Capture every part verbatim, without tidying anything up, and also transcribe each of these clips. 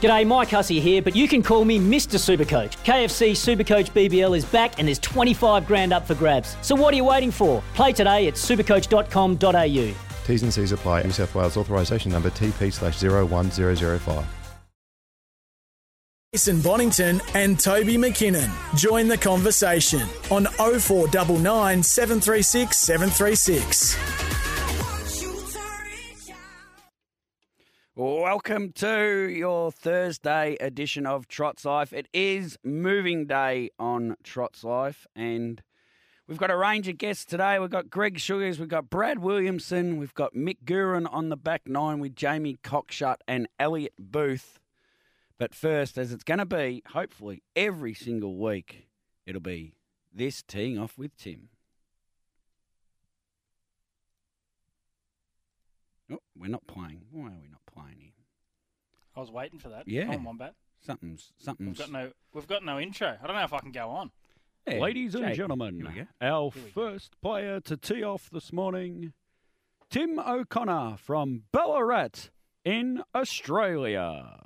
G'day, Mike Hussey here, but you can call me Mister Supercoach. K F C Supercoach B B L is back and there's twenty-five grand up for grabs. So what are you waiting for? Play today at supercoach dot com dot a u. T's and C's apply. New South Wales authorisation number T P slash zero one zero zero five. Jason Bonnington and Toby McKinnon. Join the conversation on oh four nine nine, seven three six, seven three six. Welcome to your Thursday edition of Trot's Life. It is moving day on Trot's Life, and we've got a range of guests today. We've got Greg Sugars, we've got Brad Williamson, we've got Mick Guerin on the back nine with Jamie Cockshutt and Elliot Booth. But first, as it's going to be, hopefully, every single week, it'll be this Teeing Off with Tim. Oh, we're not playing. Why are we not playing here? I was waiting for that. Yeah. Come on, Wombat. Something's, something's... We've got no, we've got no intro. I don't know if I can go on. Hey, ladies Jake. and gentlemen, our first go. player to tee off this morning, Tim O'Connor from Ballarat in Australia.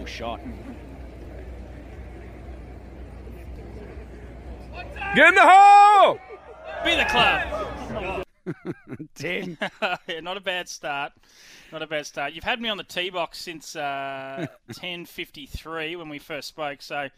Oh, shot. Get in the hole! Be the club. Tim. Yeah, not a bad start. Not a bad start. You've had me on the tee box since uh, ten fifty-three when we first spoke, so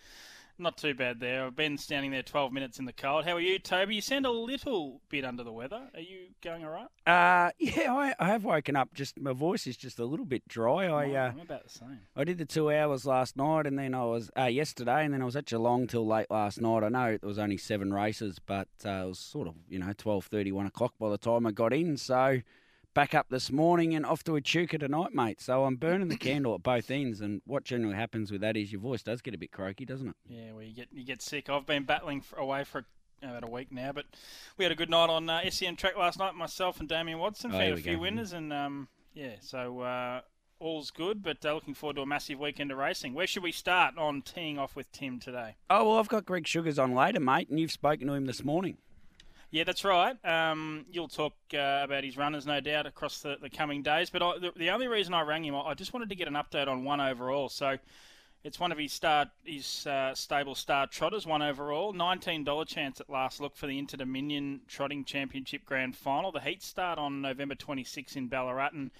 not too bad there. I've been standing there twelve minutes in the cold. How are you, Toby? You sound a little bit under the weather. Are you going all right? Uh, yeah, I, I have woken up. Just my voice is just a little bit dry. Oh, I, uh, I'm about the same. I did the two hours last night, and then I was uh, yesterday, and then I was at Geelong till late last night. I know there was only seven races, but uh, it was sort of you know twelve thirty, one o'clock by the time I got in. So back up this morning and off to a chuka tonight, mate. So I'm burning the candle at both ends, and what generally happens with that is your voice does get a bit croaky, doesn't it? Yeah, well, you get you get sick. I've been battling for, away for about a week now, but we had a good night on uh, S E N track last night. Myself and Damien Watson oh, found a few go. winners, and um, yeah, so uh, all's good. But uh, looking forward to a massive weekend of racing. Where should we start on teeing off with Tim today? Oh well, I've got Greg Sugars on later, mate, and you've spoken to him this morning. Yeah, that's right. Um, you'll talk uh, about his runners, no doubt, across the, the coming days. But I, the, the only reason I rang him, I, I just wanted to get an update on One Overall. So it's one of his star, his uh, stable star trotters, One Overall. nineteen dollars chance at last look for the Inter-Dominion Trotting Championship Grand Final. The heats start on November twenty-sixth in Ballarat. And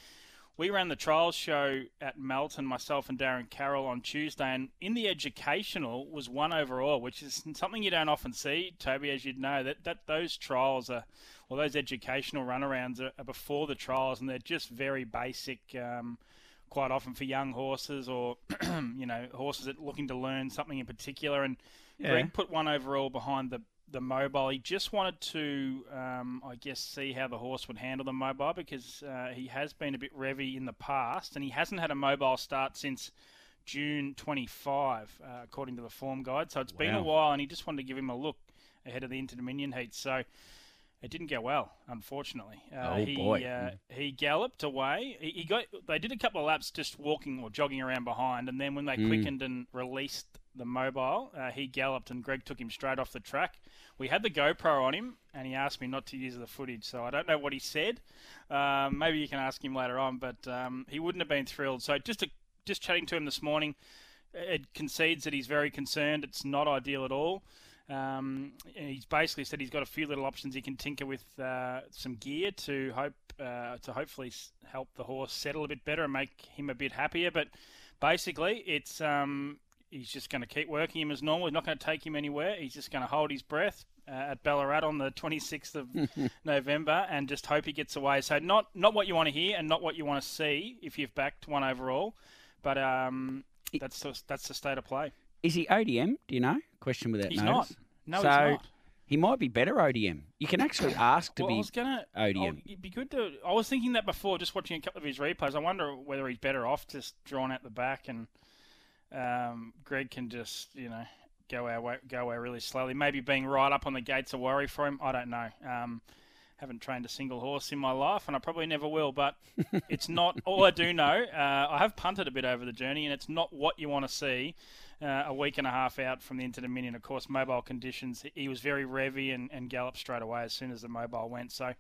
we ran the trials show at Melton, myself and Darren Carroll, on Tuesday. And in the educational was One Overall, which is something you don't often see, Toby, as you'd know, that, that those trials are, or those educational runarounds are, are before the trials, and they're just very basic, um, quite often for young horses or, you know, horses that are looking to learn something in particular. And yeah. Greg put One Overall behind the the mobile. He just wanted to, um, I guess, see how the horse would handle the mobile because uh, he has been a bit revvy in the past and he hasn't had a mobile start since June twenty-fifth, uh, according to the form guide. So it's wow. been a while and he just wanted to give him a look ahead of the Inter-Dominion heat. So it didn't go well, unfortunately. Uh, oh, he, boy. Uh, he galloped away. He, he got. They did a couple of laps just walking or jogging around behind and then when they mm. quickened and released the mobile, uh, he galloped and Greg took him straight off the track. We had the GoPro on him and he asked me not to use the footage, so I don't know what he said. Um, maybe you can ask him later on, but um, he wouldn't have been thrilled. So just to, just chatting to him this morning, it concedes that he's very concerned. It's not ideal at all. Um, he's basically said he's got a few little options he can tinker with uh, some gear to hope uh, to hopefully help the horse settle a bit better and make him a bit happier. But basically, it's... Um, He's just going to keep working him as normal. He's not going to take him anywhere. He's just going to hold his breath uh, at Ballarat on the twenty-sixth of November and just hope he gets away. So not not what you want to hear and not what you want to see if you've backed One Overall, but um, that's the, that's the state of play. Is he O D M? Do you know? Question without notice. He's not. No, so he's not. He might be better O D M. You can actually ask to well, be I was gonna, O D M. Oh, it'd be good to. I was thinking that before, just watching a couple of his replays. I wonder whether he's better off just drawn out the back, and um, Greg can just you know go our way, go away really slowly. Maybe being right up on the gate's a worry for him. I don't know. Um, haven't trained a single horse in my life, and I probably never will. But it's not all I do know. Uh, I have punted a bit over the journey, and it's not what you want to see. Uh, a week and a half out from the Inter-Dominion, of course, mobile conditions. He was very revvy and, and galloped straight away as soon as the mobile went. So,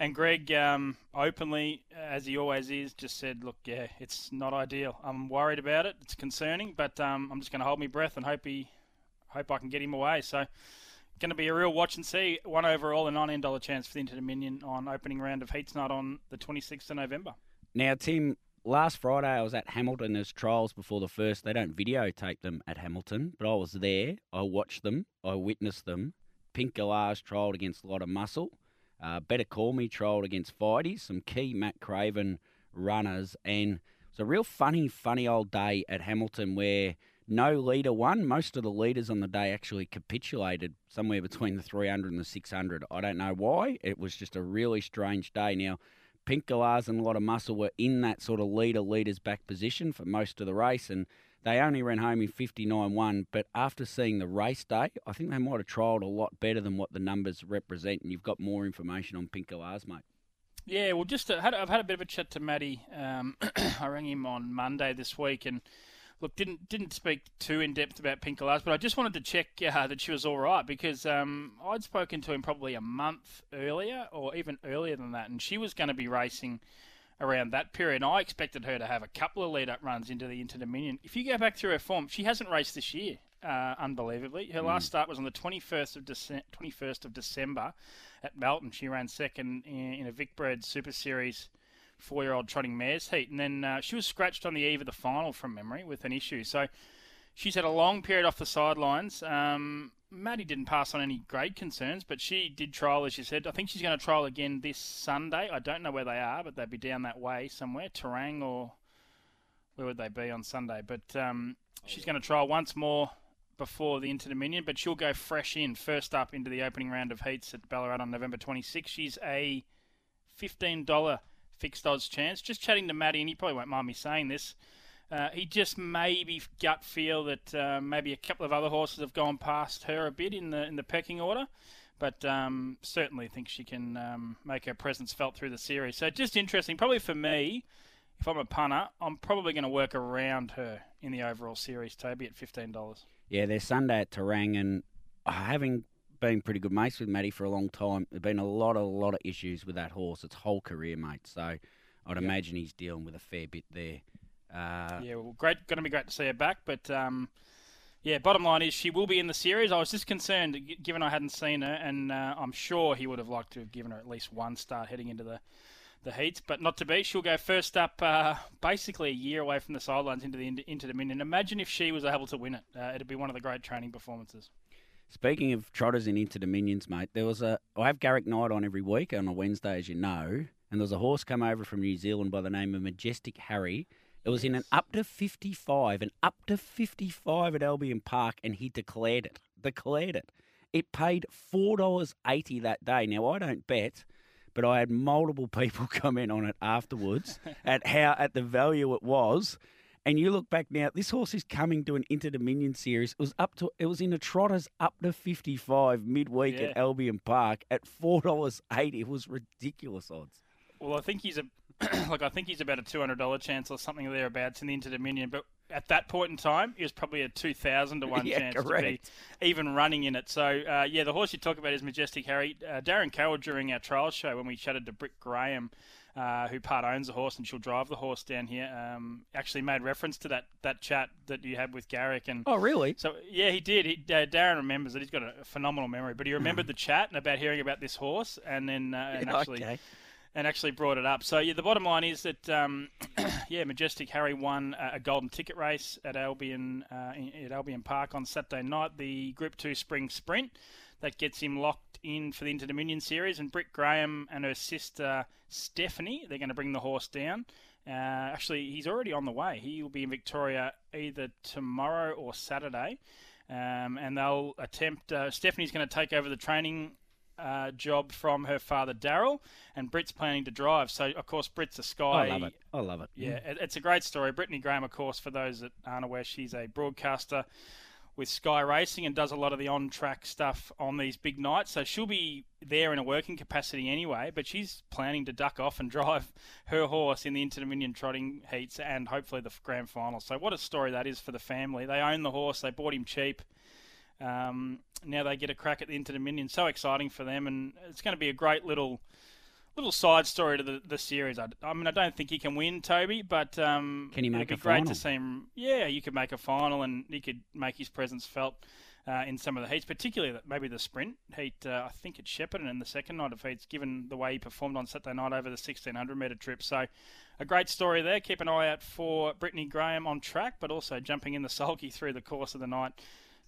and Greg um, openly, as he always is, just said, look, yeah, it's not ideal. I'm worried about it. It's concerning, but um, I'm just going to hold my breath and hope he, hope I can get him away. So, going to be a real watch and see. One overall, a nineteen dollars chance for the Inter-Dominion on opening round of Heats Night on the twenty-sixth of November. Now, Tim, last Friday, I was at Hamilton as trials before the first. They don't videotape them at Hamilton, but I was there. I watched them. I witnessed them. Pink Galahs trialled against Lot of Muscle. Uh, Better Call Me trialled against Fighties, some key Matt Craven runners. And it was a real funny, funny old day at Hamilton where no leader won. Most of the leaders on the day actually capitulated somewhere between the three hundred and the six hundred. I don't know why. It was just a really strange day. Now, Pink Galahs and Lot of Muscle were in that sort of leader, leaders back position for most of the race, and they only ran home in fifty-nine one. But after seeing the race day, I think they might have trialled a lot better than what the numbers represent, and you've got more information on Pink Galahs, mate. Yeah, well, just a, had, I've had a bit of a chat to Maddie. Um, I rang him on Monday this week, and look, didn't didn't speak too in depth about Pink Galahs, but I just wanted to check uh, that she was all right, because um, I'd spoken to him probably a month earlier, or even earlier than that, and she was going to be racing around that period. And I expected her to have a couple of lead-up runs into the Inter-Dominion. If you go back through her form, she hasn't raced this year, uh, unbelievably. Her mm. last start was on the twenty-first of December at Melton. She ran second in, in a Vic-bred Super Series four-year-old trotting mares heat, and then uh, she was scratched on the eve of the final from memory with an issue. So she's had a long period off the sidelines. Um, Maddie didn't pass on any grade concerns, but she did trial, as you said. I think she's going to trial again this Sunday. I don't know where they are, but they'd be down that way somewhere, Tarang or where would they be on Sunday? But um, she's going to trial once more before the Inter-Dominion, but she'll go fresh in, first up into the opening round of heats at Ballarat on November twenty-sixth. She's a fifteen dollars fixed odds chance. Just chatting to Maddie, and he probably won't mind me saying this, uh, he just maybe gut feel that uh, maybe a couple of other horses have gone past her a bit in the in the pecking order, but um, certainly think she can um, make her presence felt through the series. So just interesting. Probably for me, if I'm a punter, I'm probably going to work around her in the overall series, Toby, at fifteen dollars. Yeah, they're Sunday at Tarang, and having been pretty good mates with Maddie for a long time, there've been a lot, a lot of issues with that horse. Its whole career, mate. So I'd yep. imagine he's dealing with a fair bit there. Uh, yeah, well, great. Going to be great to see her back. But um, yeah, bottom line is she will be in the series. I was just concerned, given I hadn't seen her, and uh, I'm sure he would have liked to have given her at least one start heading into the the heats, but not to be. She'll go first up, uh, basically a year away from the sidelines into the Inter-Dominion. Imagine if she was able to win it. Uh, it'd be one of the great training performances. Speaking of trotters and Inter-Dominions, mate, there was a... I have Garrick Knight on every week on a Wednesday, as you know, and there was a horse come over from New Zealand by the name of Majestic Harry. It was yes. in an up to fifty-five, an up to fifty-five at Albion Park, and he declared it. Declared it. It paid four dollars eighty that day. Now, I don't bet, but I had multiple people comment on it afterwards at how... at the value it was. And you look back now, this horse is coming to an Inter-Dominion series. It was up to it was in a trotters up to fifty-five midweek yeah. at Albion Park at four dollars eighty. It was ridiculous odds. Well, I think he's a like I think he's about a two hundred dollars chance or something thereabouts in the Inter-Dominion, but at that point in time, it was probably a two thousand to one yeah, chance correct. to be even running in it. So, uh, yeah, the horse you talk about is Majestic Harry. Uh, Darren Carroll, during our trial show, when we chatted to Britt Graham, Uh, who part owns the horse and she'll drive the horse down here, um, actually made reference to that, that chat that you had with Garrick. And oh, really? So, yeah, he did. He, uh, Darren remembers it. He's got a phenomenal memory, but he remembered the chat and about hearing about this horse, and then uh, and yeah, actually okay. and actually brought it up. So, yeah, the bottom line is that, um, yeah, Majestic Harry won a golden ticket race at Albion uh, at Albion Park on Saturday night, the Group two Spring Sprint. That gets him locked in for the Inter-Dominion series. And Britt Graham and her sister Stephanie, they're going to bring the horse down. Uh, actually, he's already on the way. He'll be in Victoria either tomorrow or Saturday. Um, and they'll attempt... Uh, Stephanie's going to take over the training uh, job from her father, Darryl, and Britt's planning to drive. So, of course, Britt's a Sky... I love it. I love it. Yeah, mm. it, it's a great story. Brittany Graham, of course, for those that aren't aware, she's a broadcaster with Sky Racing and does a lot of the on-track stuff on these big nights. So she'll be there in a working capacity anyway, but she's planning to duck off and drive her horse in the Inter-Dominion Trotting Heats and hopefully the grand final. So what a story that is for the family. They own the horse. They bought him cheap. Um, now they get a crack at the Inter-Dominion. So exciting for them, and it's going to be a great little... little side story to the, the series. I, I mean, I don't think he can win, Toby, but um, can he make it'd be a great final? to see him. Yeah, you could make a final, and he could make his presence felt uh, in some of the heats, particularly maybe the sprint heat. Uh, I think at Shepparton in the second night of heats, given the way he performed on Saturday night over the sixteen hundred metre trip. So, a great story there. Keep an eye out for Brittany Graham on track, but also jumping in the sulky through the course of the night,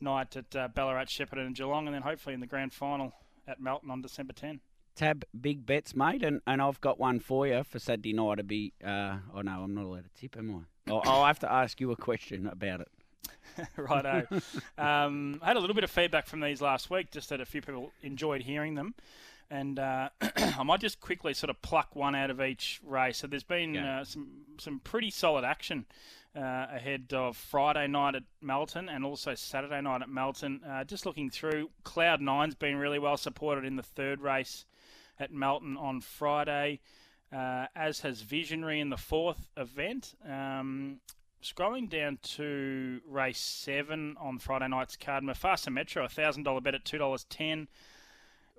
night at uh, Ballarat, Shepparton, and Geelong, and then hopefully in the grand final at Melton on December tenth. Tab, big bets, mate, and, and I've got one for you for Saturday night to be... Uh, oh, no, I'm not allowed to tip, am I? I'll, I'll have to ask you a question about it. Righto. um, I had a little bit of feedback from these last week, just that a few people enjoyed hearing them. And uh, I might just quickly sort of pluck one out of each race. So there's been yeah. uh, some, some pretty solid action uh, ahead of Friday night at Melton and also Saturday night at Melton. Uh, just looking through, Cloud Nine's been really well supported in the third race at Melton on Friday, uh, as has Visionary in the fourth event. Um, scrolling down to race seven on Friday night's card, Mephasa Metro, a one thousand dollars bet at two dollars ten.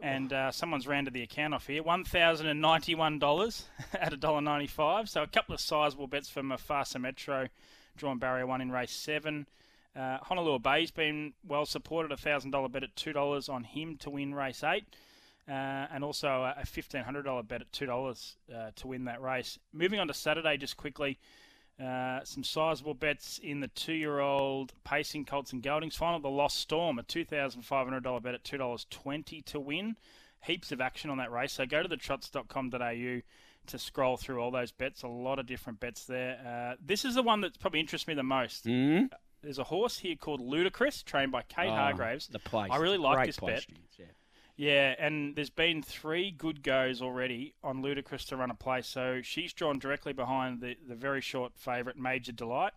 And uh, someone's rounded the account off here, one thousand ninety-one dollars at one dollar ninety-five. So a couple of sizable bets for Mephasa Metro, drawn barrier one in race seven. Uh, Honolulu Bay's been well supported, a one thousand dollars bet at two dollars on him to win race eight. Uh, and also a fifteen hundred dollars bet at two dollars uh, to win that race. Moving on to Saturday, just quickly, uh, some sizable bets in the two-year-old Pacing Colts and Geldings final. The Lost Storm, a two thousand five hundred dollars bet at two dollars twenty to win. Heaps of action on that race. So go to the trots dot com dot a u to scroll through all those bets. A lot of different bets there. Uh, this is the one that probably interests me the most. Mm-hmm. There's a horse here called Ludicrous, trained by Kate oh, Hargraves. The place. I really like Great this place, bet. Yeah. Yeah, and there's been three good goes already on Ludicrous to run a place, so she's drawn directly behind the, the very short favourite, Major Delight.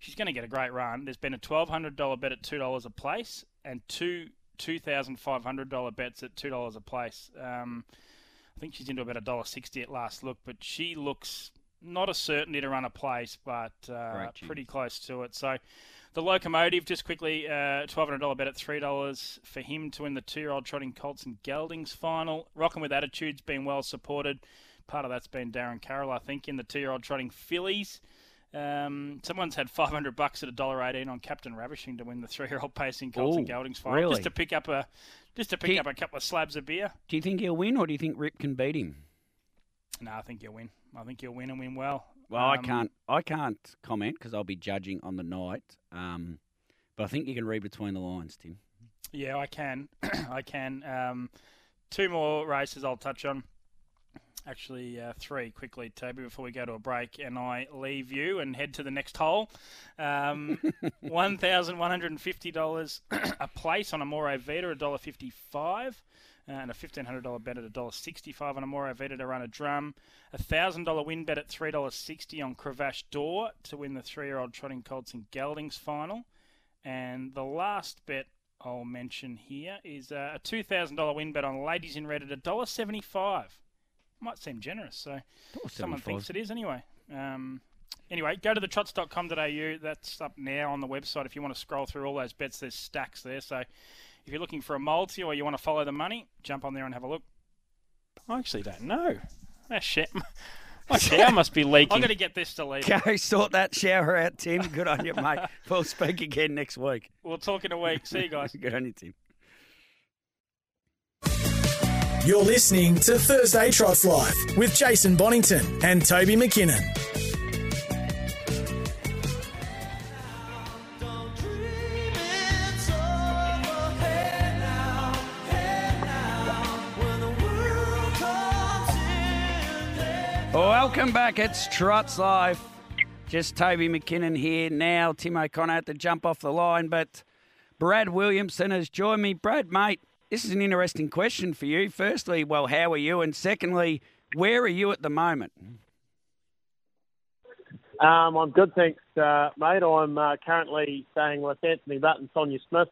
She's going to get a great run. There's been a one thousand two hundred dollars bet at two dollars a place and two two thousand five hundred dollars bets at two dollars a place. Um, I think she's into about one dollar sixty at last look, but she looks not a certainty to run a place, but uh, pretty close to it. So... The Locomotive, just quickly, uh, twelve hundred dollars bet at three dollars for him to win the two-year-old Trotting Colts and Geldings final. Rockin' With Attitude's been well supported. Part of that's been Darren Carroll, I think, in the two-year-old Trotting Fillies. Um, someone's had five hundred dollars bucks at one dollar eighteen on Captain Ravishing to win the three-year-old Pacing Colts Ooh, and Geldings final. Really? Just to pick up a just to pick you, up a couple of slabs of beer. Do you think he'll win, or do you think Rip can beat him? No, I think he'll win. I think he'll win and win well. Well, um, I can't I can't comment because I'll be judging on the night. Um, but I think you can read between the lines, Tim. Yeah, I can. I can. Um, two more races I'll touch on. Actually, uh, three quickly, Toby, before we go to a break. And I leave you and head to the next hole. Um, one thousand one hundred fifty dollars a place on Amore Vita, one dollar fifty-five. And a fifteen hundred dollars bet at one dollar sixty-five on Amore Vita to run a drum. A one thousand dollars win bet at three dollars sixty on Cravache Door to win the three-year-old Trotting Colts and Geldings final. And the last bet I'll mention here is uh, a two thousand dollars win bet on Ladies in Red at one dollar seventy-five. Might seem generous, so someone thinks it is anyway. Um, anyway, go to the trots dot com dot a u. That's up now on the website. If you want to scroll through all those bets, there's stacks there, so... If you're looking for a multi or you want to follow the money, jump on there and have a look. I actually don't know. That shit. My shower must be leaking. I'm going to get this to leak. Go sort that shower out, Tim. Good on you, mate. We'll speak again next week. We'll talk in a week. See you guys. Good on you, Tim. You're listening to Thursday Trots Live with Jason Bonnington and Toby McKinnon. Welcome back. It's Trots Live. Just Toby McKinnon here now. Tim O'Connor had to jump off the line, but Brad Williamson has joined me. Brad, mate, this is an interesting question for you. Firstly, well, how are you? And secondly, where are you at the moment? Um, I'm good, thanks, uh, mate. I'm uh, currently staying with Anthony Butt and Sonia Smith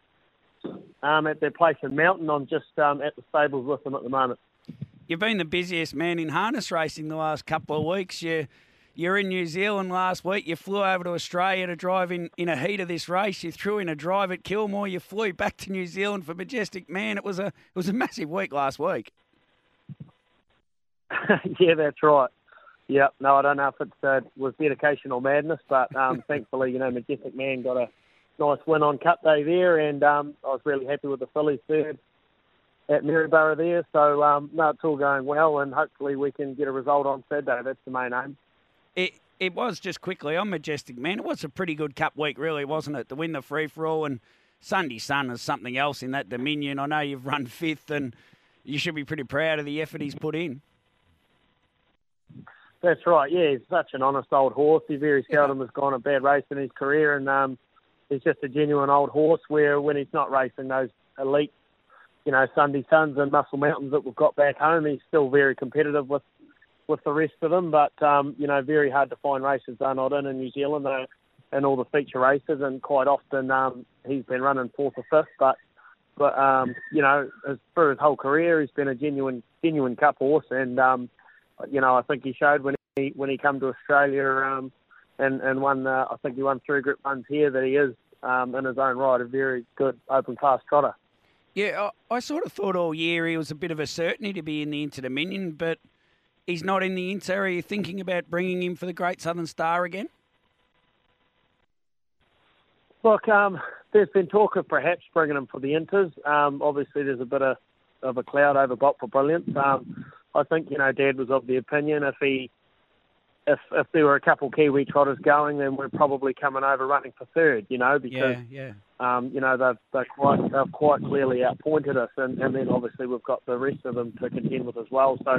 um, at their place in Melton. I'm just um, at the stables with them at the moment. You've been the busiest man in harness racing the last couple of weeks. You, you're in New Zealand last week. You flew over to Australia to drive in, in a heat of this race. You threw in a drive at Kilmore. You flew back to New Zealand for Majestic Man. It was a it was a massive week last week. Yeah, that's right. Yeah, no, I don't know if it uh, was dedication or madness, but um, thankfully, you know, Majestic Man got a nice win on Cup Day there, and um, I was really happy with the fillies third at Maryborough there. So, um, no, it's all going well, and hopefully we can get a result on Saturday. That's the main aim. It it was, just quickly on Majestic Man, it was a pretty good Cup week, really, wasn't it? To win the free-for-all, and Sunday Sun is something else in that Dominion. I know you've run fifth, and you should be pretty proud of the effort he's put in. That's right, yeah. He's such an honest old horse. He very seldom has gone a bad race in his career, and um, he's just a genuine old horse where when he's not racing those elite, you know, Sunday Suns and Muscle Mountains that we've got back home, he's still very competitive with, with the rest of them, but, um, you know, very hard to find races they're not in in New Zealand and all the feature races, and quite often um, he's been running fourth or fifth, but, but um, you know, as, through his whole career, he's been a genuine, genuine Cup horse, and... Um, You know, I think he showed when he when he came to Australia um, and and won. Uh, I think he won three Group Ones here. That he is um, in his own right a very good open class trotter. Yeah, I, I sort of thought all year he was a bit of a certainty to be in the Inter-Dominion, but he's not in the Inter. Are you thinking about bringing him for the Great Southern Star again? Look, um, there's been talk of perhaps bringing him for the Inters. Um, obviously, there's a bit of, of a cloud over Bop for Brilliance. Um, I think, you know, Dad was of the opinion if he, if if there were a couple Kiwi trotters going, then we're probably coming over running for third, you know, because, yeah, yeah. Um, you know, they've, they're quite, they've quite clearly outpointed us, and, and then obviously we've got the rest of them to contend with as well. So,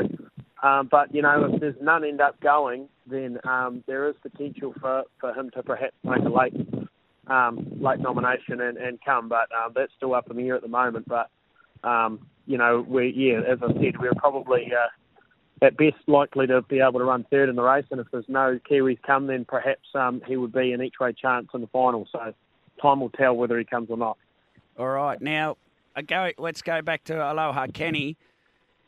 um, but, you know, if there's none end up going, then um, there is potential for, for him to perhaps make a late um, late nomination and, and come, but um, that's still up in the air at the moment, but... Um, you know, we yeah, as I said, we're probably uh, at best likely to be able to run third in the race, and if there's no Kiwis come, then perhaps um, he would be an each-way chance in the final. So time will tell whether he comes or not. All right. Now, go, let's go back to Aloha Kenny.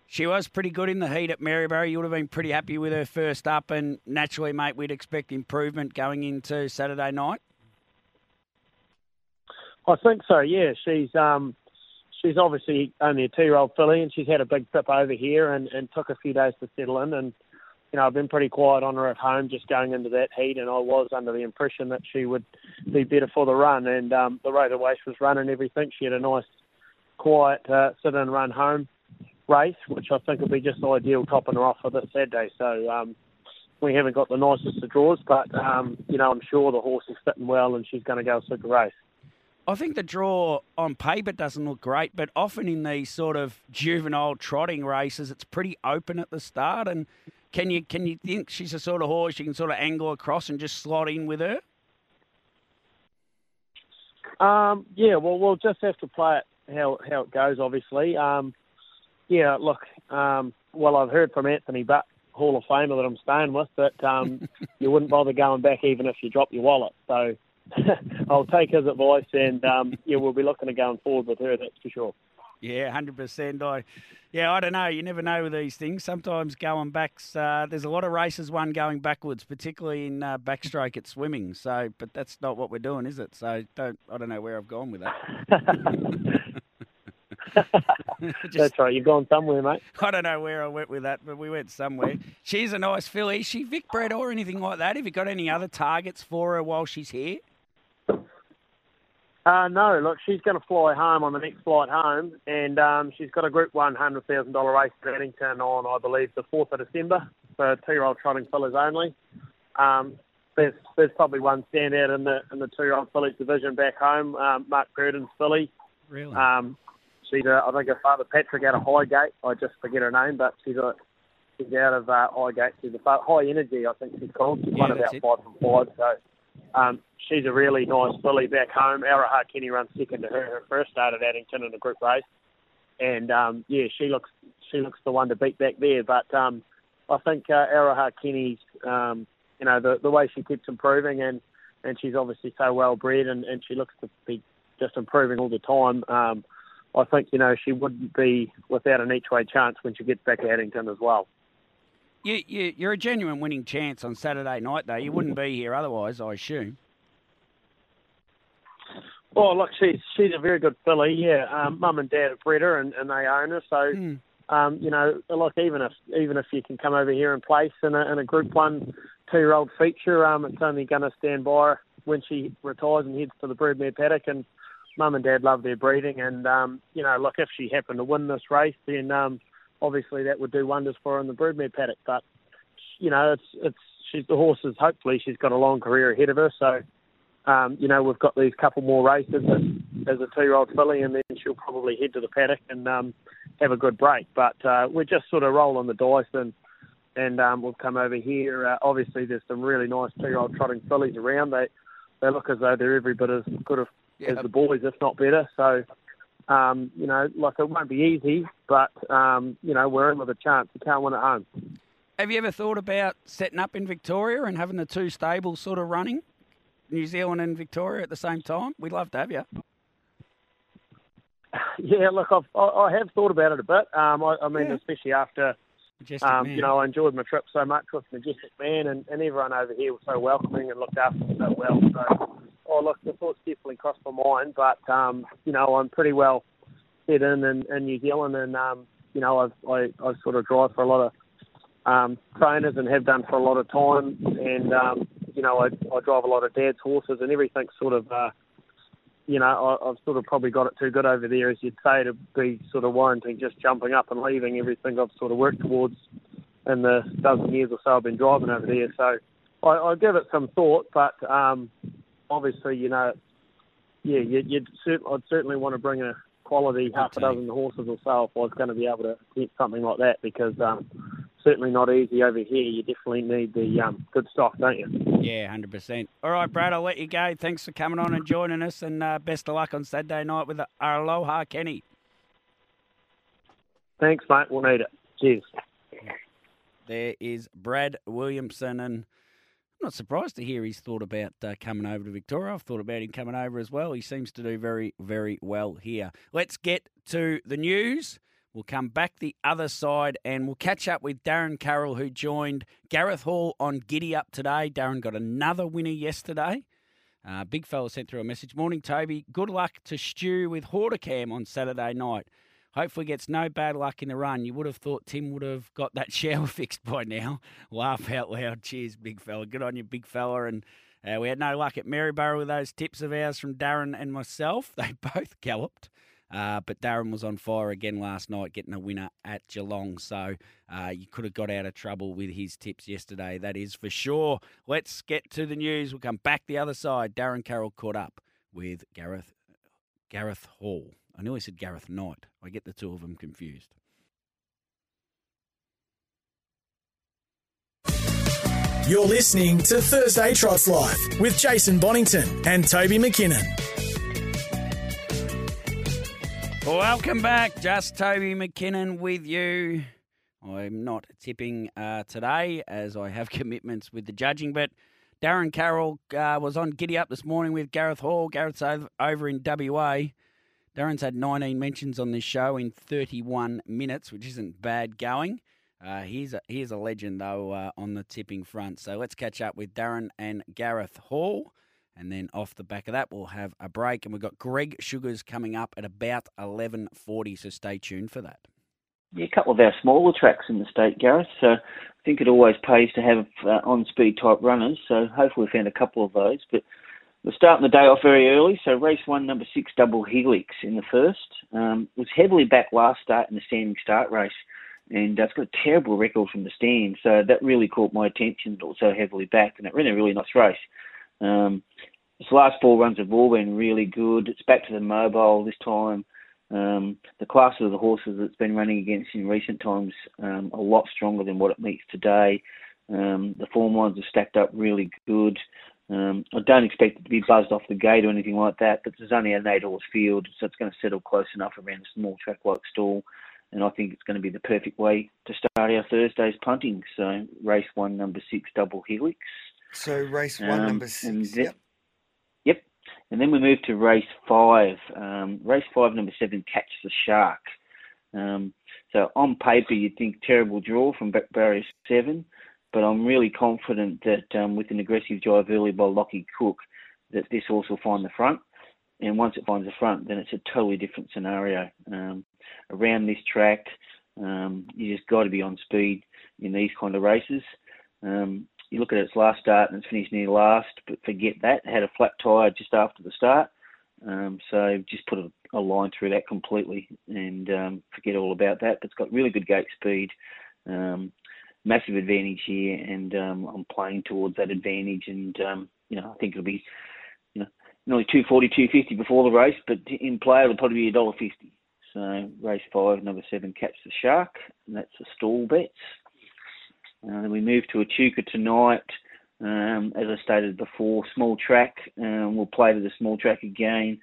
She was pretty good in the heat at Maryborough. You would have been pretty happy with her first up, and naturally, mate, we'd expect improvement going into Saturday night. I think so, yeah. She's... Um, She's obviously only a two-year-old filly, and she's had a big trip over here and, and took a few days to settle in. And, you know, I've been pretty quiet on her at home just going into that heat, and I was under the impression that she would be better for the run. And um, the rate at which she was running everything, she had a nice, quiet uh, sit-and-run-home race, which I think will be just ideal topping her off for this Saturday. So um, we haven't got the nicest of draws, but, um, you know, I'm sure the horse is fitting well and she's going to go a super race. I think the draw on paper doesn't look great, but often in these sort of juvenile trotting races, it's pretty open at the start. And can you can you think she's a sort of horse you can sort of angle across and just slot in with her? Um, yeah, well, we'll just have to play it how how it goes, obviously. Um, yeah, look, um, well, I've heard from Anthony Butt, Hall of Famer, that I'm staying with, that um, you wouldn't bother going back even if you drop your wallet. So... I'll take his advice, and um, yeah, we'll be looking at going forward with her, that's for sure. Yeah, one hundred percent. I, yeah, I don't know. You never know with these things. Sometimes going backs, uh, there's a lot of races won going backwards, particularly in uh, backstroke at swimming. So, but that's not what we're doing, is it? So, don't. I don't know where I've gone with that. Just, that's right. You've gone somewhere, mate. I don't know where I went with that, but we went somewhere. She's a nice filly. Is she Vic bred or anything like that? Have you got any other targets for her while she's here? Uh, no, look, she's going to fly home on the next flight home, and um, she's got a Group one one hundred thousand dollars race at Addington on, I believe, the fourth of December for two-year-old trotting fillies only. Um, there's, there's probably one standout in the in the two-year-old fillies division back home, um, Mark Gurdon's filly. Really? Um, she's, a, I think, her father Patrick out of Highgate. I just forget her name, but she's a, she's out of uh, Highgate. She's a high energy, I think she's called. She's yeah, won about it. five from five, so... Um, she's a really nice filly back home. Aloha Kenny runs second to her, her first start at Addington in a group race. And, um, yeah, she looks she looks the one to beat back there. But um, I think uh, Aloha Kenny's, um, you know, the, the way she keeps improving, and, and she's obviously so well-bred, and, and she looks to be just improving all the time. Um, I think, you know, she wouldn't be without an each-way chance when she gets back at Addington as well. You, you, you're a genuine winning chance on Saturday night, though. You wouldn't be here otherwise, I assume. Well, look, she's, she's a very good filly, yeah. Um, Mum and Dad have bred her, and, and they own her. So, mm. um, you know, look, even if even if you can come over here and place in a, in a Group one two-year-old feature, um, it's only going to stand by her when she retires and heads to the broodmare paddock. And Mum and Dad love their breeding. And, um, you know, look, if she happened to win this race, then um, obviously that would do wonders for her in the broodmare paddock. But, you know, it's it's she's the horses. Hopefully she's got a long career ahead of her, so... Um, you know, we've got these couple more races as a two-year-old filly, and then she'll probably head to the paddock and um, have a good break. But uh, we're just sort of rolling the dice, and and um, we'll come over here. Uh, obviously, there's some really nice two-year-old trotting fillies around. They they look as though they're every bit as good as, yeah. as the boys, if not better. So, um, you know, like it won't be easy, but um, you know, we're in with a chance. You can't win at home. Have you ever thought about setting up in Victoria and having the two stables sort of running? New Zealand and Victoria at the same time? We'd love to have you. Yeah, look, I've, I, I have thought about it a bit. Um, I, I mean, yeah. especially after, um, you know, I enjoyed my trip so much with Majestic Man, and, and everyone over here was so welcoming and looked after me so well. So, oh, look, the thoughts definitely crossed my mind, but, um, you know, I'm pretty well set in in, in New Zealand, and, um, you know, I've, I, I sort of drive for a lot of um, trainers and have done for a lot of time, and, um, you know, I, I drive a lot of Dad's horses, and everything's sort of, uh, you know, I, I've sort of probably got it too good over there, as you'd say, to be sort of warranting just jumping up and leaving everything I've sort of worked towards in the dozen years or so I've been driving over there. So I, I give it some thought, but um, obviously, you know, yeah, you, you'd cert- I'd certainly want to bring a quality half a dozen horses or so if I was going to be able to get something like that, because... Um, certainly not easy over here. You definitely need the um, good stock, don't you? Yeah, one hundred percent. All right, Brad, I'll let you go. Thanks for coming on and joining us, and uh, best of luck on Saturday night with our Aloha Kenny. Thanks, mate. We'll need it. Cheers. There is Brad Williamson, and I'm not surprised to hear he's thought about uh, coming over to Victoria. I've thought about him coming over as well. He seems to do very, very well here. Let's get to the news. We'll come back the other side and we'll catch up with Darren Carroll, who joined Gareth Hall on Giddy Up today. Darren got another winner yesterday. Uh, big fella sent through a message. Morning, Toby. Good luck to Stu with Horticam on Saturday night. Hopefully gets no bad luck in the run. You would have thought Tim would have got that shower fixed by now. Laugh out loud. Cheers, big fella. Good on you, big fella. And uh, we had no luck at Maryborough with those tips of ours from Darren and myself. They both galloped. Uh, but Darren was on fire again last night, getting a winner at Geelong. So uh, you could have got out of trouble with his tips yesterday. That is for sure. Let's get to the news. We'll come back the other side. Darren Carroll caught up with Gareth Gareth Hall. I knew he said Gareth Knight. I get the two of them confused. You're listening to Thursday Trots Live with Jason Bonnington and Toby McKinnon. Welcome back. Just Toby McKinnon with you. I'm not tipping uh, today as I have commitments with the judging, but Darren Carroll uh, was on Giddy Up this morning with Gareth Hall. Gareth's over in W A. Darren's had nineteen mentions on this show in thirty-one minutes, which isn't bad going. Uh, he's, a, he's a legend, though, uh, on the tipping front. So let's catch up with Darren and Gareth Hall. And then off the back of that, we'll have a break. And we've got Greg Sugars coming up at about eleven forty, so stay tuned for that. Yeah, a couple of our smaller tracks in the state, Gareth. So I think it always pays to have uh, on-speed type runners. So hopefully we found a couple of those. But we're starting the day off very early. So race one, number six, Double Helix in the first. Um, was heavily back last start in the standing start race. And uh, it's got a terrible record from the stand. So that really caught my attention. It was so heavily backed. And it ran a really nice race. Um, its last four runs have all been really good. It's back to the mobile this time. Um, the class of the horses it's been running against in recent times um, a lot stronger than what it meets today. Um, the form lines are stacked up really good. Um, I don't expect it to be buzzed off the gate or anything like that, but there's only an eight horse field, so it's going to settle close enough around a small track like Stall, and I think it's going to be the perfect way to start our Thursday's punting. So race one, number six, Double Helix. So race one, um, number six, and then, yep. Yep. And then we move to race five. Um, race five, number seven, Catch the Shark. Um, so on paper, you'd think terrible draw from barrier seven, but I'm really confident that um, with an aggressive drive early by Lockie Cook, that this horse will find the front. And once it finds the front, then it's a totally different scenario. Um, around this track, um, you just got to be on speed in these kind of races. Um, you look at its last start and it's finished near last, but forget that. It had a flat tyre just after the start. Um, so just put a, a line through that completely and um, forget all about that. But it's got really good gate speed. Um, massive advantage here, and um, I'm playing towards that advantage, and um, you know, I think it'll be, you know, nearly two forty, two fifty before the race, but in play it'll probably be one dollar fifty. So race five, number seven, Catch the Shark, and that's the stall bets. Uh, then we move to Echuca tonight. Um, as I stated before, small track. Um, we'll play to the small track again,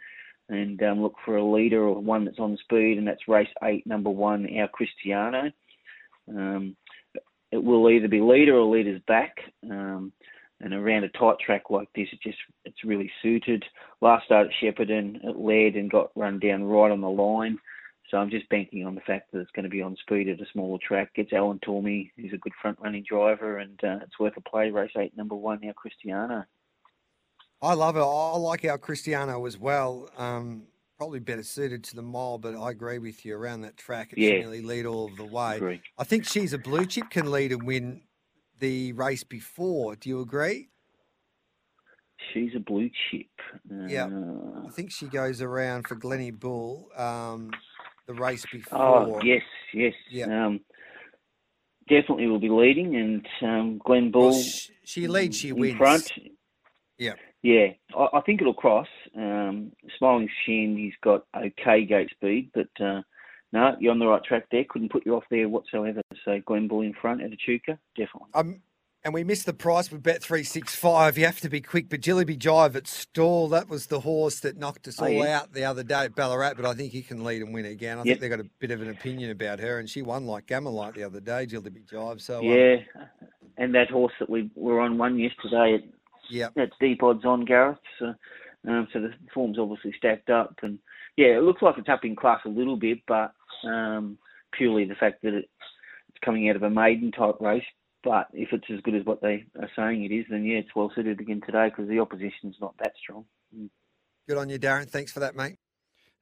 and um, look for a leader or one that's on speed, and that's race eight, number one, Our Cristiano. Um, It will either be leader or leader's back, um, and around a tight track like this, it just it's really suited. Last start at Shepparton, it led and got run down right on the line, so I'm just banking on the fact that it's going to be on speed at a smaller track. Gets Alan Tormey, who's a good front-running driver, and uh, it's worth a play. Race eight, number one, Our Cristiano. I love it. I like Our Cristiano as well. Um, probably better suited to the mile, but I agree with you around that track. It yeah. should really lead all of the way. Agreed. I think She's a Blue Chip can lead and win the race before. Do you agree? She's a Blue Chip. Uh, yeah. I think she goes around for Glenny Bull um, the race before. Oh, yes, yes. Yeah. Um, definitely will be leading, and um, Glenn Bull. Well, she, she leads, she in wins. In front. Yeah. Yeah, I, I think it'll cross. Um, Smiling Shin, he's got okay gate speed, but uh, no, you're on the right track there. Couldn't put you off there whatsoever. So Glen Bull in front at Echuca, definitely. Um, and we missed the price with Bet three sixty-five. You have to be quick, but Jillebi Jive at Stall, that was the horse that knocked us all oh, yeah. out the other day at Ballarat, but I think he can lead and win again. I yep. think they've got a bit of an opinion about her, and she won like Gamelite the other day, Jillebi Jive. So, yeah, um, and that horse that we were on won yesterday at... Yeah, that's deep odds on, Gareth. So, um, so the form's obviously stacked up, and yeah, it looks like it's up in class a little bit, but um, purely the fact that it's coming out of a maiden type race. But if it's as good as what they are saying it is, then yeah, it's well suited again today because the opposition's not that strong. Mm. Good on you, Darren. Thanks for that, mate.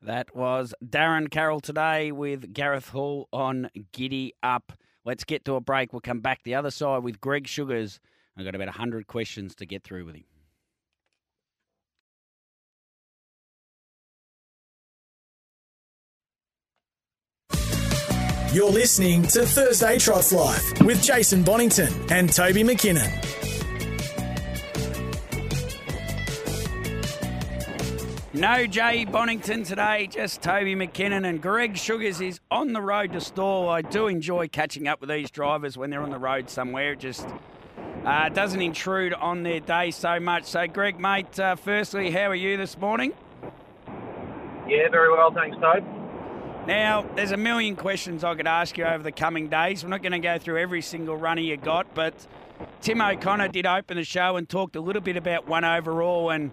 That was Darren Carroll today with Gareth Hall on Giddy Up. Let's get to a break. We'll come back the other side with Greg Sugars. I've got about one hundred questions to get through with him. You're listening to Thursday Trots Live with Jason Bonnington and Toby McKinnon. No Jay Bonnington today, just Toby McKinnon, and Greg Sugars is on the road to Stall. I do enjoy catching up with these drivers when they're on the road somewhere. It just... Uh, doesn't intrude on their day so much. So, Greg, mate, uh, firstly, how are you this morning? Yeah, very well, thanks, Tobe. Now, there's a million questions I could ask you over the coming days. We're not going to go through every single runner you got, but Tim O'Connor did open the show and talked a little bit about One Overall and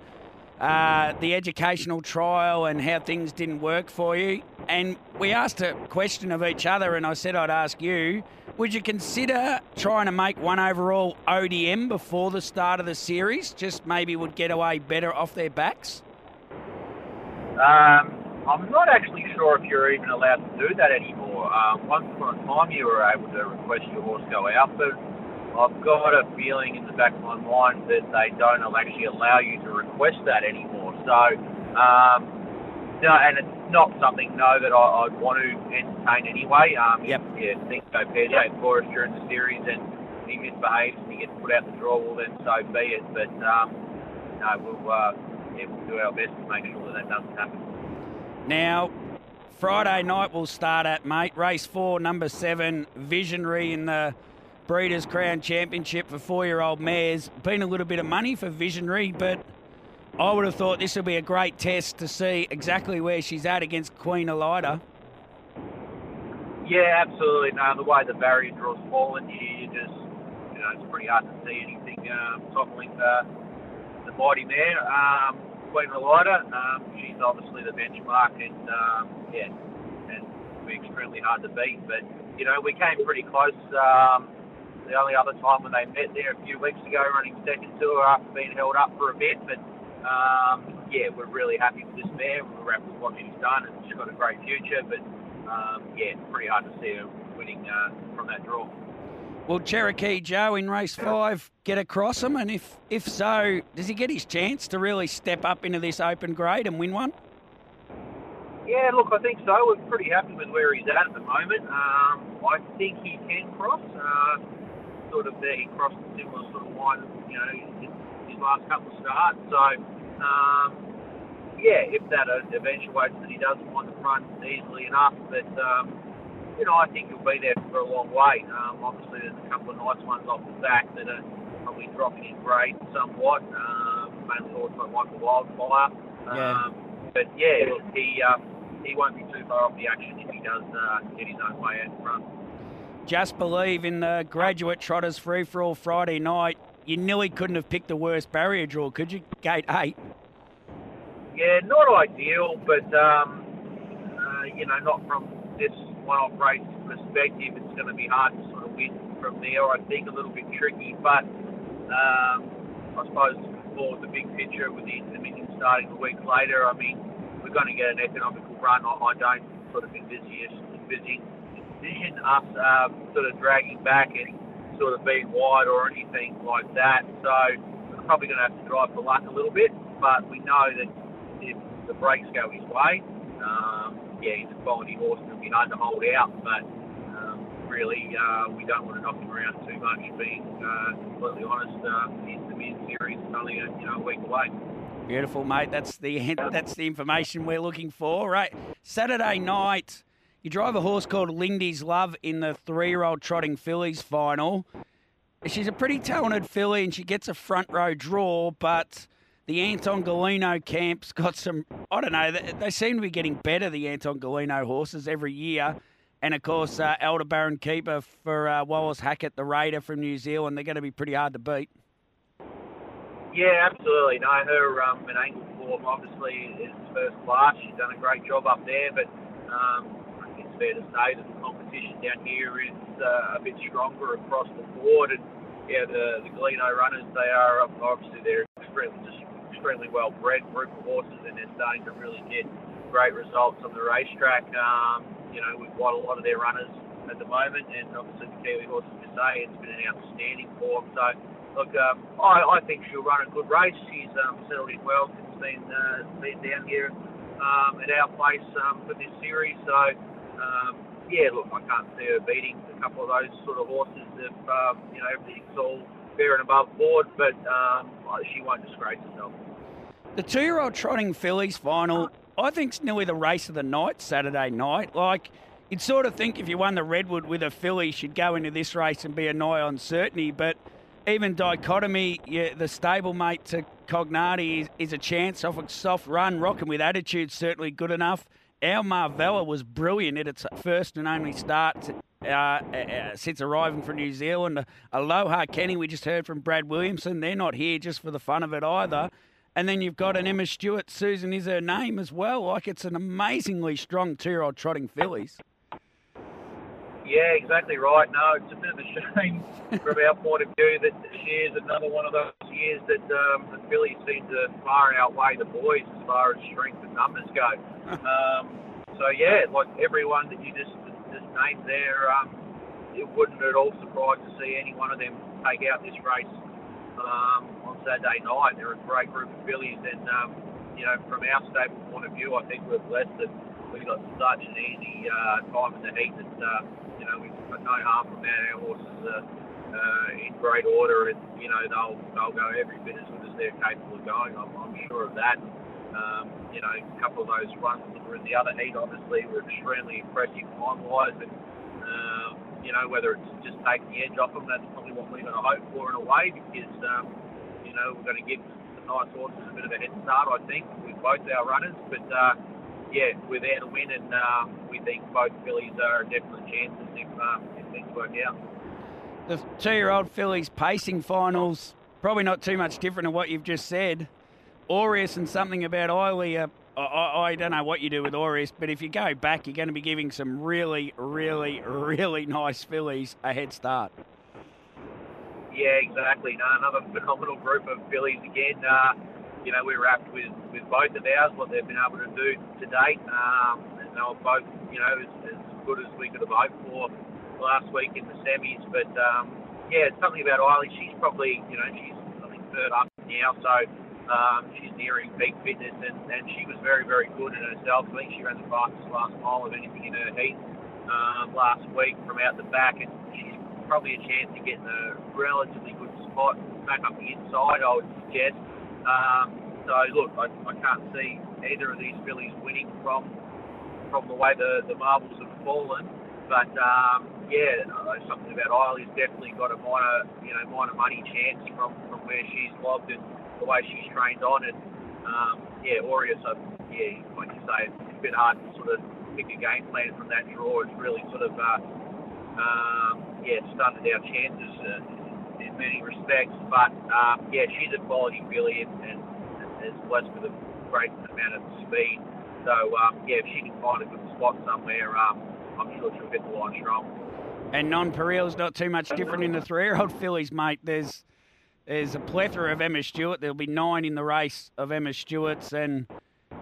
uh, the educational trial and how things didn't work for you. And we asked a question of each other, and I said I'd ask you, would you consider trying to make One Overall O D M before the start of the series? Just maybe would get away better off their backs? Um, I'm not actually sure if you're even allowed to do that anymore. Um, once upon a time you were able to request your horse go out, but I've got a feeling in the back of my mind that they don't actually allow you to request that anymore. So, um, no, and it's not something, no, that I, I'd want to entertain anyway. Um, yep. Yeah, things go pear-shaped for us during the series, and if he misbehaves and he gets put out the draw, well, then so be it. But, um, no, we'll, uh, yeah, we'll do our best to make sure that that doesn't happen. Now, Friday night we'll start at, mate, race four, number seven, Visionary in the Breeders' Crown Championship for four-year-old mares. Been a little bit of money for Visionary, but I would have thought this would be a great test to see exactly where she's at against Queen Elida. Yeah, absolutely. No, the way the barrier draw's fallen here, you just, you know, it's pretty hard to see anything um, toppling the, the mighty mare. Um, Queen Elida, um, she's obviously the benchmark, and um, yeah, and it'll be extremely hard to beat. But you know, we came pretty close. Um, the only other time when they met there a few weeks ago, running second to her after being held up for a bit, but. Um, yeah, we're really happy with this mare. We're happy with what she's done, and she's got a great future. But um, yeah, it's pretty hard to see her winning uh, from that draw. Will Cherokee Joe in race five get across him? And if if so, does he get his chance to really step up into this open grade and win one? Yeah, look, I think so. We're pretty happy with where he's at at the moment. Um, I think he can cross. Uh, sort of, there he crossed a similar sort of line, you know, his last couple of starts. So. Um, yeah, if that eventuates, that he doesn't want the front easily enough, but um, you know, I think he'll be there for a long way. Um, obviously, there's a couple of nice ones off the back that are probably dropping in grade somewhat, um, mainly also like the Wildfire. Um, yeah. But yeah, look, he um, he won't be too far off the action if he does uh, get his own way out front. Just believe in the graduate trotters free for all Friday night. You nearly couldn't have picked the worst barrier draw, could you? Gate eight. Yeah, not ideal, but, um, uh, you know, not from this one-off race perspective. It's going to be hard to sort of win from there, I think, a little bit tricky. But um, I suppose for the big picture with the Inter-Dominion starting a week later, I mean, we're going to get an economical run. I, I don't sort of envisage, envisage, envision us uh, sort of dragging back and sort of being wide or anything like that, so we're probably going to have to drive for luck a little bit, but we know that if the brakes go his way, um, yeah, he's a quality horse and it'll be hard to hold out, but um, really uh, we don't want to knock him around too much, being uh, completely honest. Uh, the mid-series is only a, you know, a week away. Beautiful, mate. That's the, that's the information we're looking for. Right, Saturday night, you drive a horse called Lindy's Love in the three-year-old Trotting Fillies final. She's a pretty talented filly and she gets a front row draw, but the Anton Galeno camp's got some, I don't know, they, they seem to be getting better, the Anton Galeno horses, every year. And, of course, uh, Aldebaran Keeper for uh, Wallace Hackett, the Raider from New Zealand. They're going to be pretty hard to beat. Yeah, absolutely. No, her um, an angle form, obviously, is first class. She's done a great job up there, but... Um, fair to say that the competition down here is uh, a bit stronger across the board, and yeah, the, the Galeno runners, they are obviously they're extremely, just extremely well bred group of horses, and they're starting to really get great results on the racetrack. Um, you know, we've got a lot of their runners at the moment, and obviously the Kiwi horses, to say, it's been an outstanding form. So look, um, I, I think she'll run a good race. She's um, settled in well. It's been uh, been down here um, at our place um, for this series, so. Um, yeah, look, I can't see her beating a couple of those sort of horses if, um, you know, everything's all fair and above board, but um, she won't disgrace herself. The two-year-old Trotting Fillies final, I think's nearly the race of the night, Saturday night. Like, you'd sort of think if you won the Redwood with a filly, she'd go into this race and be a nigh on certainty, but even Dichotomy, yeah, the stablemate to Cognati, is, is a chance off a soft run. Rocking with Attitude, certainly good enough. Our Marvella was brilliant at its first and only start uh, uh, since arriving from New Zealand. Aloha Kenny, we just heard from Brad Williamson. They're not here just for the fun of it either. And then you've got an Emma Stewart, Susan is her name as well. Like, it's an amazingly strong two-year-old Trotting Fillies. Yeah, exactly right. No, it's a bit of a shame from our point of view that this year's another one of those years that um, the fillies seem to far outweigh the boys as far as strength and numbers go. Um, so, yeah, like everyone that you just, just named there, um, it wouldn't at all surprise to see any one of them take out this race um, on Saturday night. They're a great group of fillies, and, um, you know, from our stable point of view, I think we're blessed that we've got such an easy uh, time in the heat that, uh, you know, we've got no harm from our horses uh, uh, in great order, and, you know, they'll they'll go every bit as good as they're capable of going. I'm, I'm sure of that. Um, you know, a couple of those runs that were in the other heat, obviously, were extremely impressive time-wise, and, um, you know, whether it's just taking the edge off them, that's probably what we're going to hope for in a way, because, um, you know, we're going to give the nice horses a bit of a head start, I think, with both our runners. But, uh, yeah, we're there to win, and uh, we think both fillies are definite chances if, um, if things work out. The two-year-old fillies pacing finals, probably not too much different than what you've just said. Aureus and something about Ilia. I, I, I don't know what you do with Aureus, but if you go back, you're going to be giving some really, really, really nice fillies a head start. Yeah, exactly. No, another phenomenal group of fillies again. Uh, you know, we're wrapped with, with both of ours, what they've been able to do to date. Um, and they were both, you know, as, as good as we could have hoped for last week in the semis. But, um, yeah, it's something about Ilia. She's probably, you know, she's, I think, third up now, so... Um, she's nearing peak fitness, and, and she was very, very good in herself. I think she ran the fastest last mile of anything in her heat um, last week from out the back, and she's probably a chance to get in a relatively good spot back up the inside, I would suggest. Um, so, look, I, I can't see either of these fillies winning from from the way the, the marbles have fallen. But, um, yeah, something about Isla's definitely got a minor, you know, minor money chance from, from where she's lobbed it, the way she's trained on. And um, yeah, Aureus, so, yeah, like you say, it's a bit hard to sort of pick a game plan from that draw. It's really sort of, uh, um, yeah, stunted our chances uh, in many respects. But um, yeah, she's a quality filly and, and, and is blessed with a great amount of speed. So um, yeah, if she can find a good spot somewhere, um, I'm sure she'll get the line strong. And Non-Pareil's not too much different in the three-year-old fillies, mate. There's There's a plethora of Emma Stewart. There'll be nine in the race of Emma Stewart's, and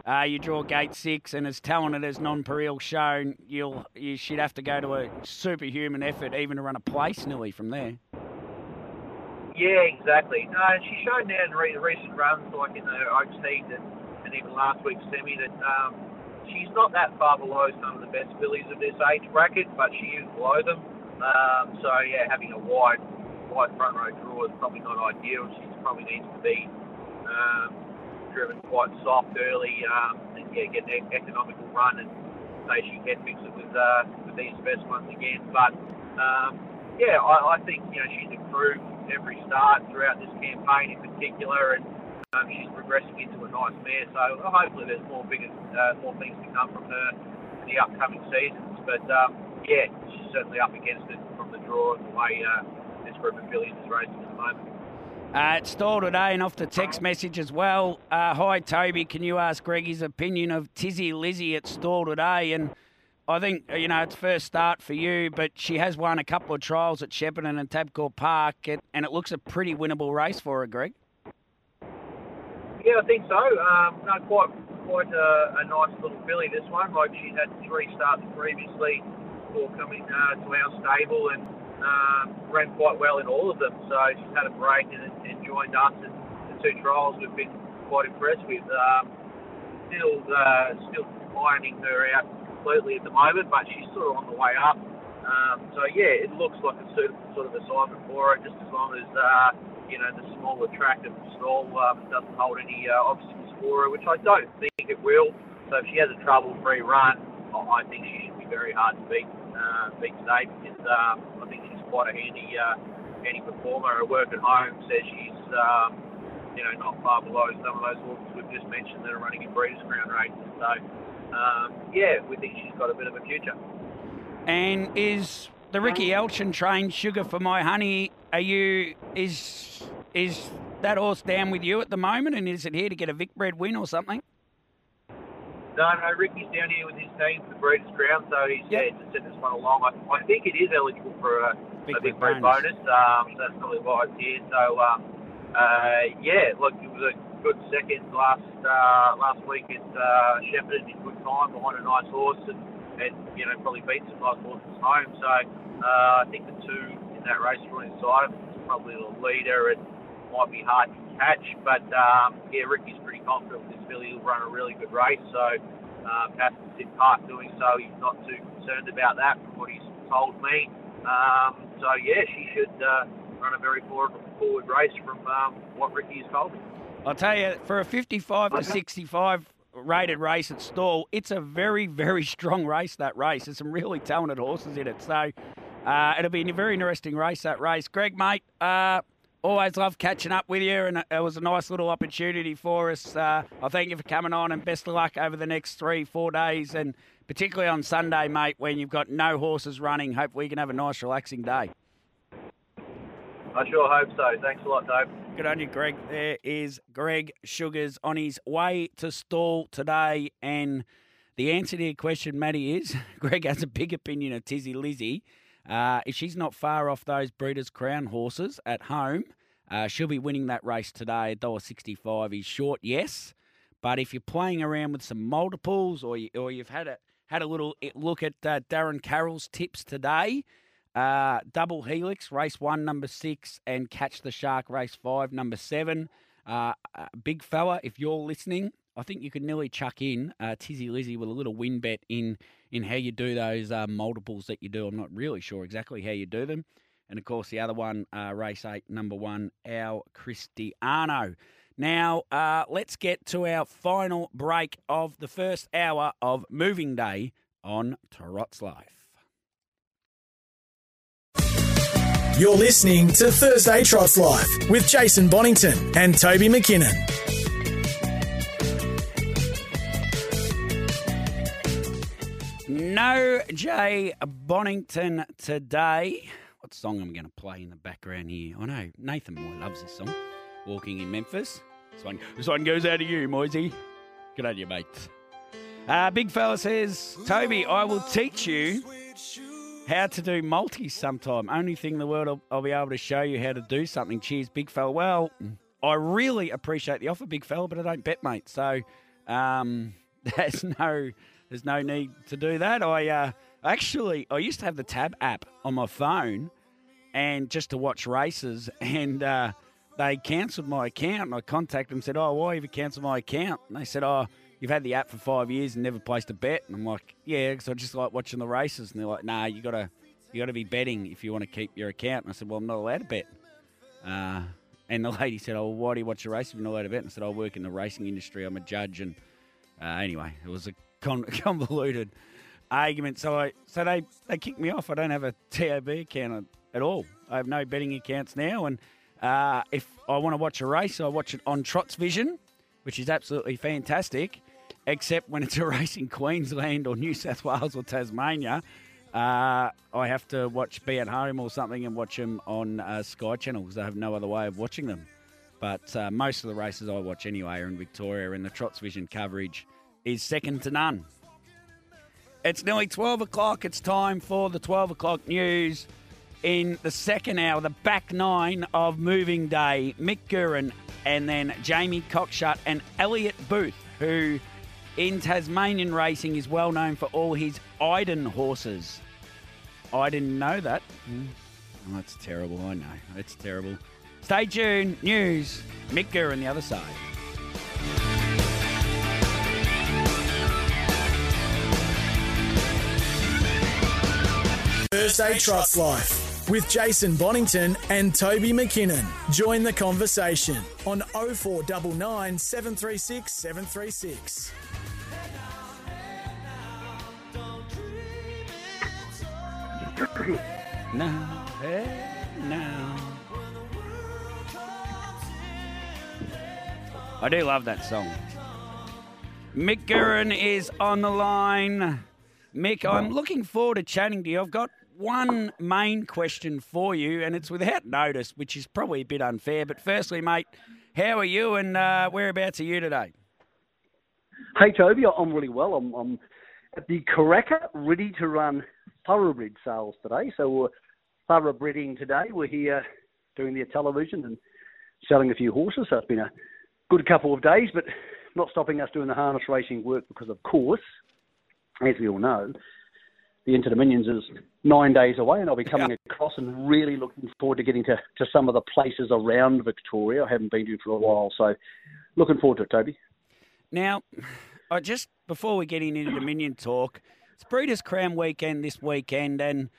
uh, you draw gate six, and as talented as Non-Pareil shown, you'll, you should have to go to a superhuman effort even to run a place nearly from there. Yeah, exactly. No, she showed now in re- recent runs, like in the Oaks Heat and, and even last week's semi, that um, she's not that far below some of the best fillies of this age bracket, but she is below them. Um, so, yeah, having a wide... wide front row draw is probably not ideal. She probably needs to be um, driven quite soft early um, and yeah, get an economical run, and say she can fix it with uh, with these best ones again. But um, yeah, I, I think you know she's improved every start throughout this campaign in particular, and um, she's progressing into a nice mare. So hopefully there's more bigger, uh, more things to come from her in the upcoming seasons. But um, yeah, she's certainly up against it from the draw and the way. Uh, Group of fillies is racing at the moment. Uh, it's stalled today and off the text message as well. Uh, hi, Toby. Can you ask Greg his opinion of Tizzy Lizzie at stall today? And I think, you know, it's first start for you, but she has won a couple of trials at Shepparton and Tabcorp Park, and, and it looks a pretty winnable race for her, Greg. Yeah, I think so. Um, no, quite quite a, a nice little filly, this one. Like, she's had three starts previously before coming uh, to our stable, and Um, ran quite well in all of them, so she's had a break and, and joined us. And the two trials we've been quite impressed with. Um, still, uh, still ironing her out completely at the moment, but she's sort of on the way up. Um, so yeah, it looks like a sort of assignment for her, just as long as uh, you know the smaller track of the stall um, doesn't hold any uh, obstacles for her, which I don't think it will. So if she has a trouble-free run, I think she should be very hard to beat. Uh, beat today because um, I think she's quite a handy, uh, handy performer. Her work at home says she's, um, you know, not far below some of those horses we've just mentioned that are running in Breeders' Crown races. So, um, yeah, we think she's got a bit of a future. And is the Ricky Elchin trained Sugar for My Honey? Are you is is that horse down with you at the moment? And is it here to get a Vicbred win or something? No, no, Ricky's down here with his team for the Breeders' Crown, so he's yep. yeah, just sent this one along. I, I think it is eligible for a big, a big breed bonus, bonus um, so that's probably why it's here. So, um, uh, yeah, look, it was a good second last uh, last week at uh, Shepparton in good time behind a nice horse, and, and you know, probably beat some nice horses home. So, uh, I think the two in that race were inside him. It's probably the leader, and might be hard to catch, but um, yeah, Ricky's pretty confident with this filly. He'll run a really good race, so um, has to sit park doing so. He's not too concerned about that, from what he's told me. Um, so yeah, she should uh, run a very forward, forward race from um, what Ricky's told me. I'll tell you, for a fifty-five okay. to sixty-five rated race at Stall, it's a very, very strong race. That race, there's some really talented horses in it. So Uh, it'll be a very interesting race, that race. Greg, mate, uh, always love catching up with you, and it was a nice little opportunity for us. Uh, I thank you for coming on, and best of luck over the next three, four days, and particularly on Sunday, mate, when you've got no horses running. Hopefully you can have a nice, relaxing day. I sure hope so. Thanks a lot, Dave. Good on you, Greg. There is Greg Sugars on his way to stall today, and the answer to your question, Maddie, is Greg has a big opinion of Tizzy Lizzy. Uh, if she's not far off those Breeders' Crown horses at home, uh, she'll be winning that race today. one dollar sixty-five is short, yes. But if you're playing around with some multiples, or, you, or you've had a, had a little look at uh, Darren Carroll's tips today, uh, Double Helix, race one, number six, and Catch the Shark, race five, number seven. Uh, big fella, if you're listening, I think you could nearly chuck in uh, Tizzy Lizzy with a little win bet in in how you do those uh, multiples that you do. I'm not really sure exactly how you do them. And, of course, the other one, uh, race eight, number one, Our Cristiano. Now, uh, let's get to our final break of the first hour of Moving Day on Tarot's Life. You're listening to Thursday Trot's Life with Jason Bonnington and Toby McKinnon. No Jay Bonnington today. What song am I going to play in the background here? I know Nathan Moore loves this song, Walking in Memphis. This one, this one goes out to you, Moisey. Good on you, mate. Uh, Big fella says, Toby, I will teach you how to do multis sometime. Only thing in the world, I'll, I'll be able to show you how to do something. Cheers, Big fella. Well, I really appreciate the offer, Big fella, but I don't bet, mate. So um, there's no... There's no need to do that. I uh, actually, I used to have the Tab app on my phone and just to watch races, and uh, they cancelled my account, and I contacted them and said, oh, why have you cancelled my account? And they said, oh, you've had the app for five years and never placed a bet. And I'm like, yeah, because I just like watching the races. And they're like, nah, you gotta, you gotta be betting if you want to keep your account. And I said, well, I'm not allowed to bet. Uh, and the lady said, oh, why do you watch the race if you're not allowed to bet? And I said, I work in the racing industry. I'm a judge. And uh, anyway, it was a convoluted argument. So I, so they, they kicked me off. I don't have a T O B account at all. I have no betting accounts now. And uh, if I want to watch a race, I watch it on Trot's Vision, which is absolutely fantastic, except when it's a race in Queensland or New South Wales or Tasmania. Uh, I have to watch Be At Home or something and watch them on uh, Sky Channel because I have no other way of watching them. But uh, most of the races I watch anyway are in Victoria, and the Trot's Vision coverage is second to none. It's nearly twelve o'clock. It's time for the twelve o'clock news in the second hour, the back nine of Moving Day. Mick Guerin and then Jamie Cockshutt and Elliot Booth, who in Tasmanian racing is well known for all his Iden horses. I didn't know that. Oh, that's terrible. I know. It's terrible. Stay tuned. News. Mick Guerin, the other side. Thursday Trot's Life with Jason Bonnington and Toby McKinnon. Join the conversation on oh four nine nine, seven three six, seven three six. Now, hey, now. I do love that song. Mick Guerin is on the line. Mick, I'm looking forward to chatting to you. I've got one main question for you, and it's without notice, which is probably a bit unfair. But firstly, mate, how are you, and uh, whereabouts are you today? Hey, Toby, I'm really well. I'm, I'm at the Karaka, ready to run thoroughbred sales today. So we're thoroughbreeding today. We're here doing their television and selling a few horses. So it's been a good couple of days, but not stopping us doing the harness racing work because, of course, as we all know, the Inter-Dominions is nine days away, and I'll be coming yeah. across and really looking forward to getting to, to some of the places around Victoria I haven't been to for a while. So looking forward to it, Toby. Now, I just before we get into Dominion talk, it's Breeders' Crown weekend this weekend, and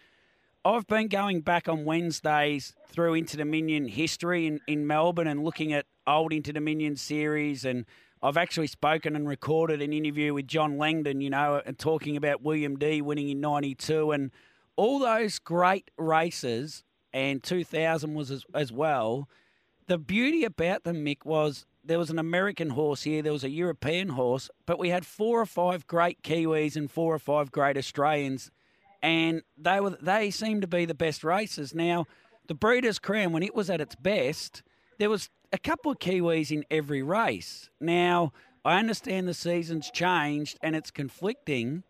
I've been going back on Wednesdays through Inter-Dominion history in, in Melbourne and looking at old Inter-Dominion series, and I've actually spoken and recorded an interview with John Langdon, you know, and talking about William D winning in ninety-two. And all those great races, and two thousand was as, as well, the beauty about them, Mick, was there was an American horse here, there was a European horse, but we had four or five great Kiwis and four or five great Australians, and they were they seemed to be the best races. Now, the Breeders' Crown, when it was at its best, there was a couple of Kiwis in every race. Now, I understand the season's changed and it's conflicting,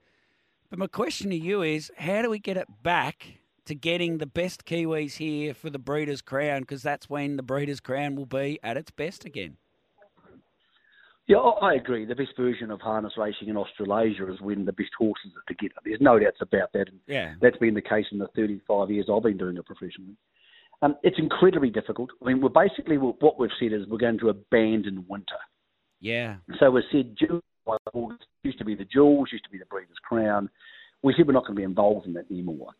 but my question to you is, how do we get it back to getting the best Kiwis here for the Breeders' Crown? Because that's when the Breeders' Crown will be at its best again. Yeah, I agree. The best version of harness racing in Australasia is when the best horses are together. There's no doubts about that. And yeah. That's been the case in the thirty-five years I've been doing it professionally. Um, it's incredibly difficult. I mean, we're basically, what we've said is we're going to abandon winter. Yeah. So we said June, August used to be the Jewels, used to be the Breeders' Crown. We said we're not going to be involved in that anymore.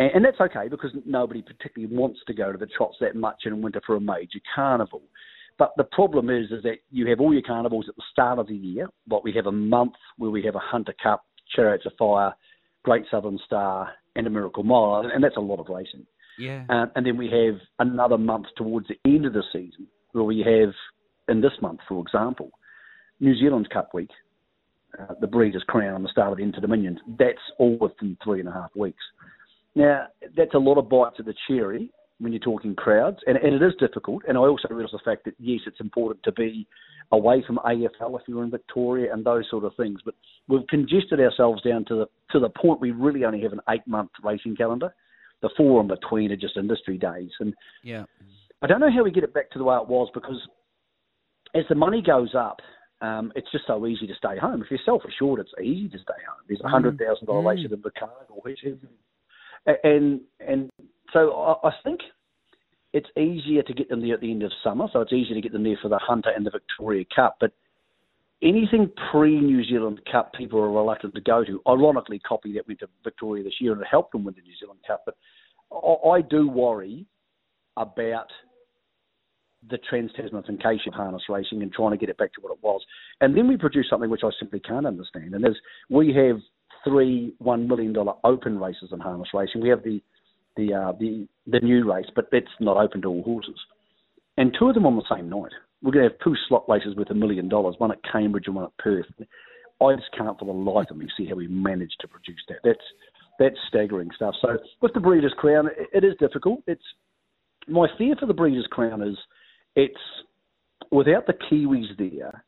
And, and that's okay because nobody particularly wants to go to the trots that much in winter for a major carnival. But the problem is, is that you have all your carnivals at the start of the year, but we have a month where we have a Hunter Cup, Chariots of Fire, Great Southern Star, and a Miracle Mile, and that's a lot of racing. Yeah. Uh, and then we have another month towards the end of the season where we have, in this month, for example, New Zealand Cup Week, uh, the Breeders' Crown, the start of the Inter-Dominion. That's all within three and a half weeks. Now, that's a lot of bites of the cherry when you're talking crowds, and, and it is difficult. And I also realise the fact that, yes, it's important to be away from A F L if you're in Victoria and those sort of things. But we've congested ourselves down to the, to the point we really only have an eight-month racing calendar. The four in between are just industry days. And yeah. I don't know how we get it back to the way it was because as the money goes up, um, it's just so easy to stay home. If you're self-assured, it's easy to stay home. There's a one hundred thousand dollars mm. race in the car or whatever. And, and so I, I think it's easier to get them there at the end of summer, so it's easier to get them there for the Hunter and the Victoria Cup. But anything pre-New Zealand Cup, people are reluctant to go to. Ironically, Coppy that went to Victoria this year and it helped them win the New Zealand Cup. But I, I do worry about the trans-Tasmanification of harness racing and trying to get it back to what it was. And then we produce something which I simply can't understand, and is we have three one million dollars open races in harness racing. We have the the uh, the, the new race, but that's not open to all horses. And two of them on the same night. We're going to have two slot races with a million dollars, one at Cambridge and one at Perth. I just can't for the life of me see how we managed to produce that. That's that's staggering stuff. So with the Breeders' Crown, it, it is difficult. It's my fear for the Breeders' Crown is it's without the Kiwis there,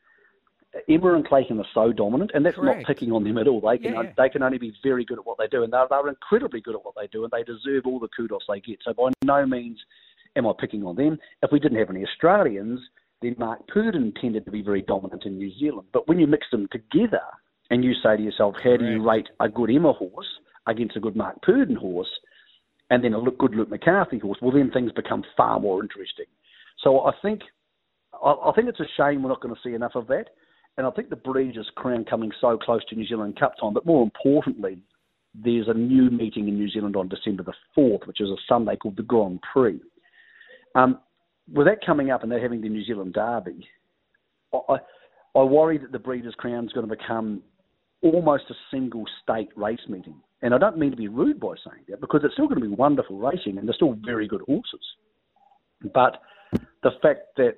Emma and Clayton are so dominant, and that's Correct. Not picking on them at all. They can yeah. they can only be very good at what they do, and they're, they're incredibly good at what they do, and they deserve all the kudos they get. So by no means am I picking on them. If we didn't have any Australians, then Mark Purden tended to be very dominant in New Zealand. But when you mix them together and you say to yourself, how Correct. Do you rate a good Emma horse against a good Mark Purden horse and then a good Luke McCarthy horse, well, then things become far more interesting. So I think I, I think it's a shame we're not going to see enough of that. And I think the Breeders' Crown coming so close to New Zealand Cup time, but more importantly, there's a new meeting in New Zealand on December the fourth, which is a Sunday called the Grand Prix. Um, with that coming up and they're having the New Zealand Derby, I, I worry that the Breeders' Crown is going to become almost a single state race meeting. And I don't mean to be rude by saying that because it's still going to be wonderful racing and they're still very good horses. But the fact that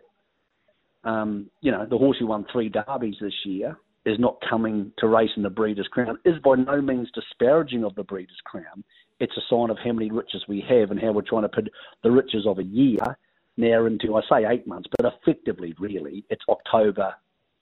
Um, you know, the horse who won three derbies this year is not coming to race in the Breeders' Crown is by no means disparaging of the Breeders' Crown. It's a sign of how many riches we have and how we're trying to put the riches of a year now into, I say eight months, but effectively, really, it's October,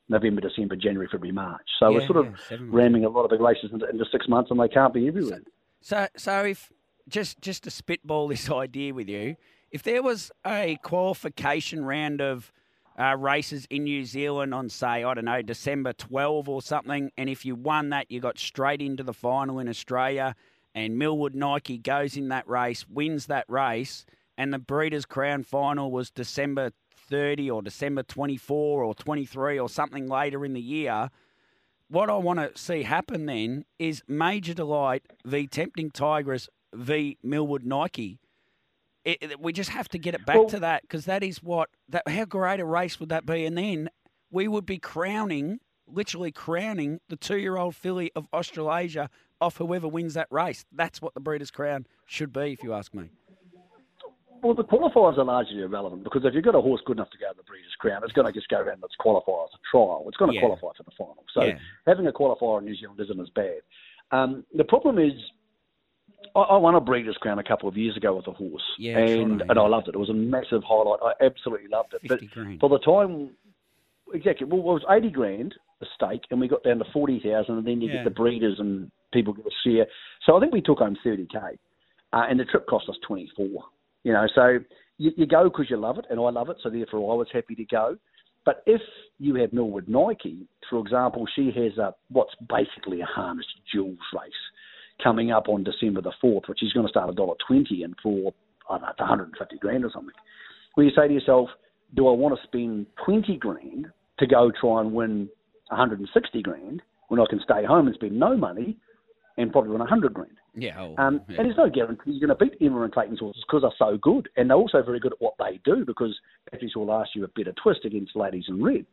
November, December, January, February, March. So yeah, we're sort yeah, of ramming a lot of the races into, into six months and they can't be everywhere. So, so, so if just, just to spitball this idea with you, if there was a qualification round of Uh, races in New Zealand on, say, I don't know, December twelfth or something. And if you won that, you got straight into the final in Australia and Millwood Nike goes in that race, wins that race, and the Breeders' Crown final was December thirtieth or December twenty-fourth or twenty-three or something later in the year. What I want to see happen then is Major Delight v Tempting Tigress v Millwood Nike. It, it, we just have to get it back well, to that because that is what that. How great a race would that be? And then we would be crowning, literally crowning, the two-year-old filly of Australasia off whoever wins that race. That's what the Breeders' Crown should be, if you ask me. Well, the qualifiers are largely irrelevant, because if you've got a horse good enough to go to the Breeders' Crown, it's going to just go around its qualifiers, a trial. It's going to yeah. qualify for the final. So yeah. having a qualifier in New Zealand isn't as bad. Um, the problem is, I, I won a Breeders' Crown a couple of years ago with a horse, yeah, and, sure, and I loved it. It was a massive highlight. I absolutely loved it. But grand. For the time, exactly. Well, it was eighty grand a stake, and we got down to forty thousand, and then you yeah. get the breeders and people get a share. So I think we took home thirty k, uh, and the trip cost us twenty four. You know, so you, you go because you love it, and I love it, so therefore I was happy to go. But if you have Millwood Nike, for example, she has a what's basically a harness jewels race coming up on December the fourth, which is going to start a dollar twenty, and for, I don't know, it's a hundred and fifty grand or something. Well, you say to yourself, do I want to spend twenty grand to go try and win a hundred and sixty grand when I can stay home and spend no money and probably win a hundred grand? Yeah, oh, um, yeah. And there's no guarantee you're going to beat Emma and Clayton's horses because they're so good. And they're also very good at what they do, because as we saw last year, a better twist against Ladies in Red.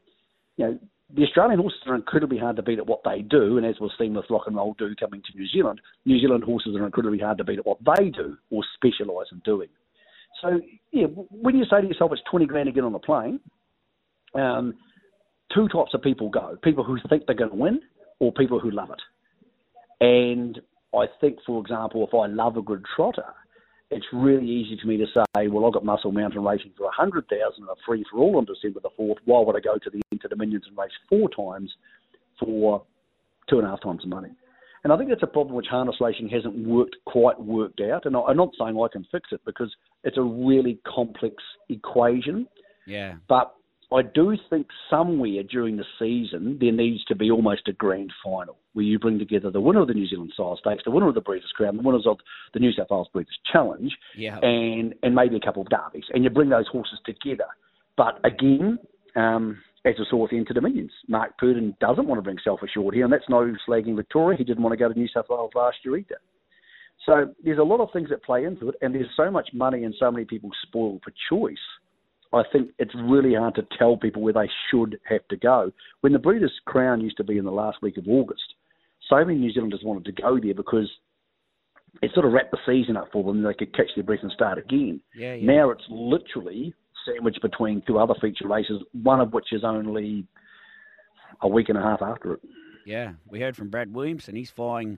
You know, the Australian horses are incredibly hard to beat at what they do, and as we've seen with Rock and Roll Do coming to New Zealand, New Zealand horses are incredibly hard to beat at what they do or specialise in doing. So, yeah, when you say to yourself it's twenty grand to get on a plane, um, two types of people go. People who think they're going to win, or people who love it. And I think, for example, if I love a good trotter, it's really easy for me to say, well, I've got Muscle Mountain racing for a hundred thousand dollars and a free-for-all on December the fourth. Why would I go to the Inter-Dominions and race four times for two and a half times the money? And I think that's a problem which harness racing hasn't worked quite worked out. And I'm not saying I can fix it, because it's a really complex equation. Yeah. But I do think somewhere during the season there needs to be almost a grand final where you bring together the winner of the New Zealand Sire Stakes, the winner of the Breeders' Crown, the winners of the New South Wales Breeders' Challenge, yeah. and, and maybe a couple of derbies, and you bring those horses together. But again, um, as we saw with the Inter-Dominions, Mark Purden doesn't want to bring Self Assured here, and that's no slagging Victoria. He didn't want to go to New South Wales last year either. So there's a lot of things that play into it, and there's so much money and so many people spoiled for choice. I think it's really hard to tell people where they should have to go. When the Breeders' Crown used to be in the last week of August, so many New Zealanders wanted to go there because it sort of wrapped the season up for them and they could catch their breath and start again. Yeah, yeah. Now it's literally sandwiched between two other feature races, one of which is only a week and a half after it. Yeah, we heard from Brad Williamson. He's flying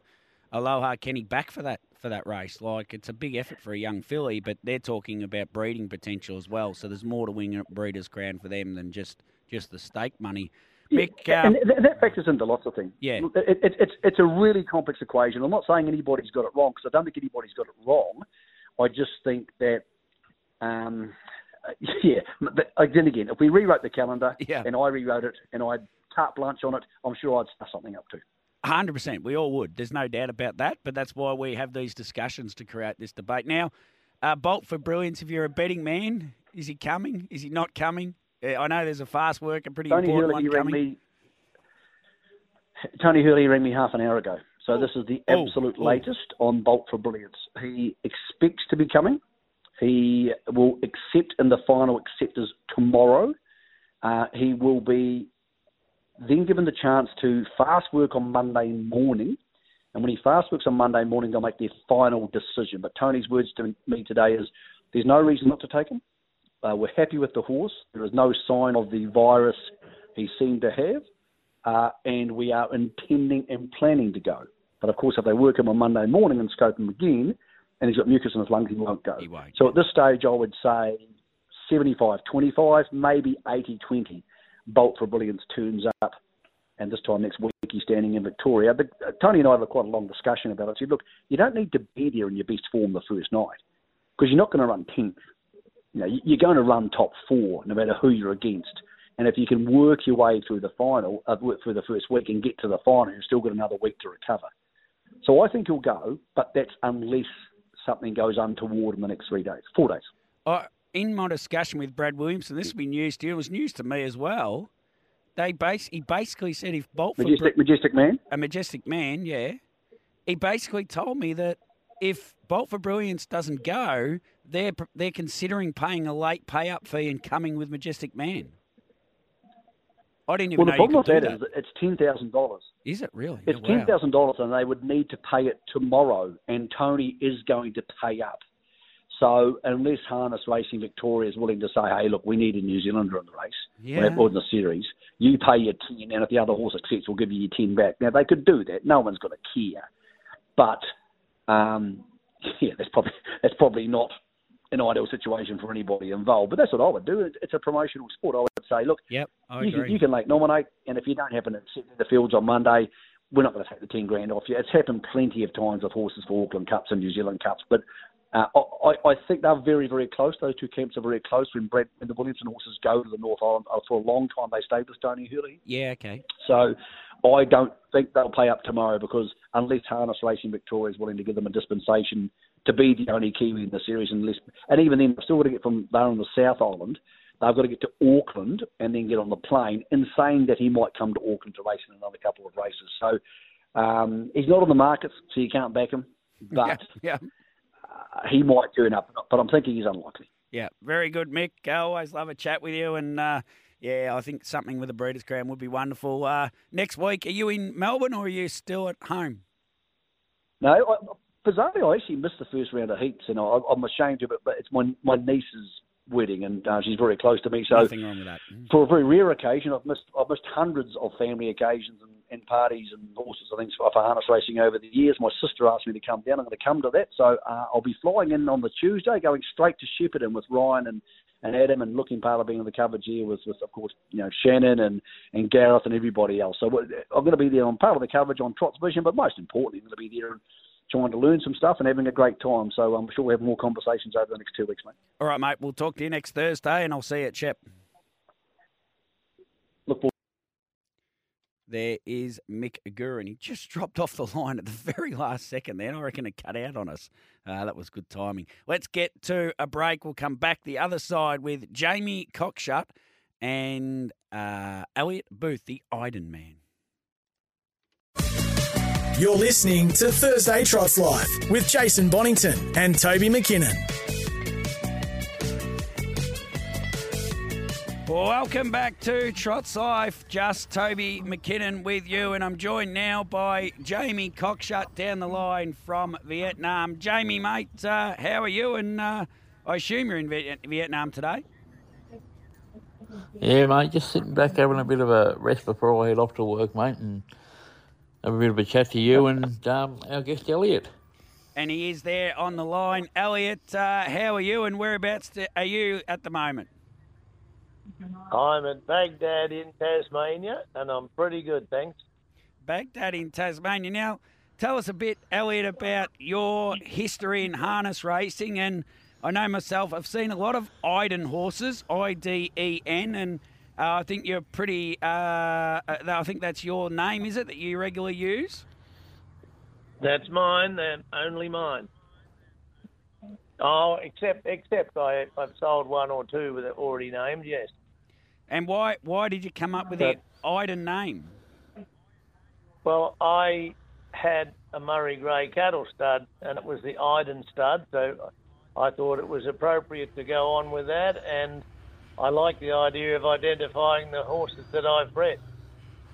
Aloha Kenny back for that for that race. Like, it's a big effort for a young filly, but they're talking about breeding potential as well. So there's more to win at Breeders' Crown for them than just, just the stake money. Mick, yeah, um, and th- that factors into lots of things. Yeah, it, it, it's it's a really complex equation. I'm not saying anybody's got it wrong, because I don't think anybody's got it wrong. I just think that, um, yeah. But then again, if we rewrote the calendar, yeah. and I rewrote it, and I carte blanche on it, I'm sure I'd start something up too. one hundred percent. We all would. There's no doubt about that, but that's why we have these discussions to create this debate. Now, uh, Bolt for Brilliance, if you're a betting man, is he coming? Is he not coming? I know there's a fast work, a pretty Tony important Hurley one coming. Me, Tony Hurley rang me half an hour ago, so ooh, this is the absolute ooh, ooh. latest on Bolt for Brilliance. He expects to be coming. He will accept in the final acceptors tomorrow. Uh, he will be then given the chance to fast work on Monday morning. And when he fast works on Monday morning, they'll make their final decision. But Tony's words to me today is, there's no reason not to take him. Uh, we're happy with the horse. There is no sign of the virus he seemed to have. Uh, and we are intending and planning to go. But, of course, if they work him on Monday morning and scope him again, and he's got mucus in his lungs, he won't go. He won't. So at this stage, I would say seventy-five twenty-five, maybe eighty twenty. Bolt for Brilliance turns up, and this time next week he's standing in Victoria. But uh, Tony and I had quite a long discussion about it. I said, look, you don't need to be there in your best form the first night, because you're not going to run tenth. You know, you're going to run top four, no matter who you're against. And if you can work your way through the final, uh, work through the first week and get to the final, you've still got another week to recover. So I think he'll go, but that's unless something goes untoward in the next three days, four days. Uh- In my discussion with Brad Williamson, this will be news to you. It was news to me as well. They base he basically said if Bolt for Majestic, Br- Majestic Man, a Majestic Man, yeah. He basically told me that if Bolt for Brilliance doesn't go, they're they're considering paying a late pay up fee and coming with Majestic Man. I didn't even well, know you could do that. Well, the problem with that is it's ten thousand dollars. Is it really? It's oh, wow. ten thousand dollars and they would need to pay it tomorrow, and Tony is going to pay up. So unless Harness Racing Victoria is willing to say, hey, look, we need a New Zealander in the race, yeah. or in the series, you pay your ten, and if the other horse accepts, we'll give you your ten back. Now, they could do that. No one's going to care. But, um, yeah, that's probably that's probably not an ideal situation for anybody involved. But that's what I would do. It's a promotional sport. I would say, look, yep, I you, agree. Can, you can late nominate, and if you don't happen to sit in the fields on Monday, we're not going to take the ten grand off you. It's happened plenty of times with horses for Auckland Cups and New Zealand Cups, but... Uh, I, I think they're very, very close. Those two camps are very close. When Brad and the Williamson horses go to the North Island, uh, for a long time they stayed with Tony Hurley. Yeah, okay. So I don't think they'll pay up tomorrow, because unless Harness Racing Victoria is willing to give them a dispensation to be the only Kiwi in the series, unless, and even then, they've still got to get from there on the South Island. They've got to get to Auckland and then get on the plane, in saying that he might come to Auckland to race in another couple of races. So um, he's not on the markets, so you can't back him. But yeah. yeah. Uh, he might turn up, but I'm thinking he's unlikely. Yeah, very good, Mick. I always love a chat with you, and uh, yeah, I think something with the Breeders' Crown would be wonderful. Uh, next week, are you in Melbourne or are you still at home? No, I, bizarrely, I actually missed the first round of heats, and I, I'm ashamed of it, but it's my my niece's wedding, and uh, she's very close to me. So nothing wrong with that. For a very rare occasion, I've missed I've missed hundreds of family occasions and, and parties and horses and things for harness racing over the years. My sister asked me to come down. I'm going to come to that. So uh, I'll be flying in on the Tuesday, going straight to Shepparton with Ryan and, and Adam, and looking part of being in the coverage here with, with of course, you know, Shannon and, and Gareth and everybody else. So I'm going to be there on part of the coverage on Trot's Vision, but most importantly, I'm going to be there trying to learn some stuff and having a great time. So I'm sure we'll have more conversations over the next two weeks, mate. All right, mate. We'll talk to you next Thursday, and I'll see you at Shep. Look forward. There is Mick Guerin. He just dropped off the line at the very last second there, and I reckon it cut out on us. Uh, that was good timing. Let's get to a break. We'll come back the other side with Jamie Cockshutt and uh, Elliot Booth, the Iden Man. You're listening to Thursday Trots Live with Jason Bonnington and Toby McKinnon. Welcome back to Trots Life. Just Toby McKinnon with you, and I'm joined now by Jamie Cockshutt down the line from Vietnam. Jamie, mate, uh, how are you? And uh, I assume you're in Viet- Vietnam today. Yeah, mate, just sitting back having a bit of a rest before I head off to work, mate, and have a bit of a chat to you and um, our guest, Elliot. And he is there on the line. Elliot, uh, how are you and whereabouts to, are you at the moment? I'm at Baghdad in Tasmania, and I'm pretty good, thanks. Baghdad in Tasmania. Now, tell us a bit, Elliot, about your history in harness racing. And I know myself, I've seen a lot of Iden horses, I D E N, and Uh, I think you're pretty, uh, I think that's your name, is it, that you regularly use? That's mine, and only mine. Oh, except except I, I've sold one or two that are already named, yes. And why why did you come up with but, the Iden name? Well, I had a Murray Grey cattle stud, and it was the Iden stud, so I thought it was appropriate to go on with that, and I like the idea of identifying the horses that I've bred.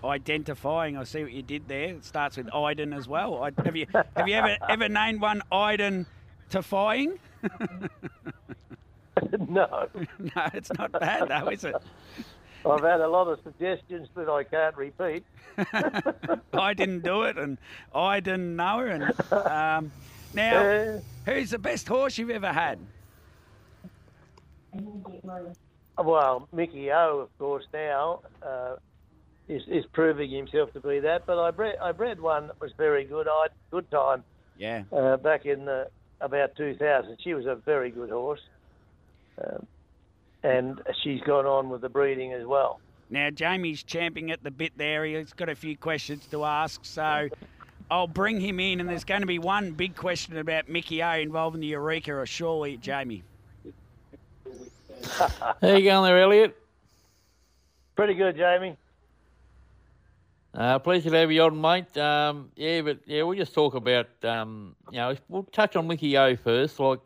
Identifying, I see what you did there. It starts with Iden as well. I, have you have you ever ever named one Iden-tifying? No. No, it's not bad though, is it? I've had a lot of suggestions that I can't repeat. I didn't do it, and I didn't know. And um, now, uh, who's the best horse you've ever had? Well, Mickey O, of course, now uh, is is proving himself to be that. But I bred I bred one that was very good. I had a good time. Yeah. Uh, back in the, about two thousand, she was a very good horse, um, and she's gone on with the breeding as well. Now Jamie's champing at the bit there. He's got a few questions to ask, so I'll bring him in. And there's going to be one big question about Mickey O involving the Eureka, or surely, Jamie. How you going there, Elliot? Pretty good, Jamie. Uh, pleasure to have you on, mate. Um, yeah, but yeah, we'll just talk about, um, you know, we'll touch on Mickey O first. Like,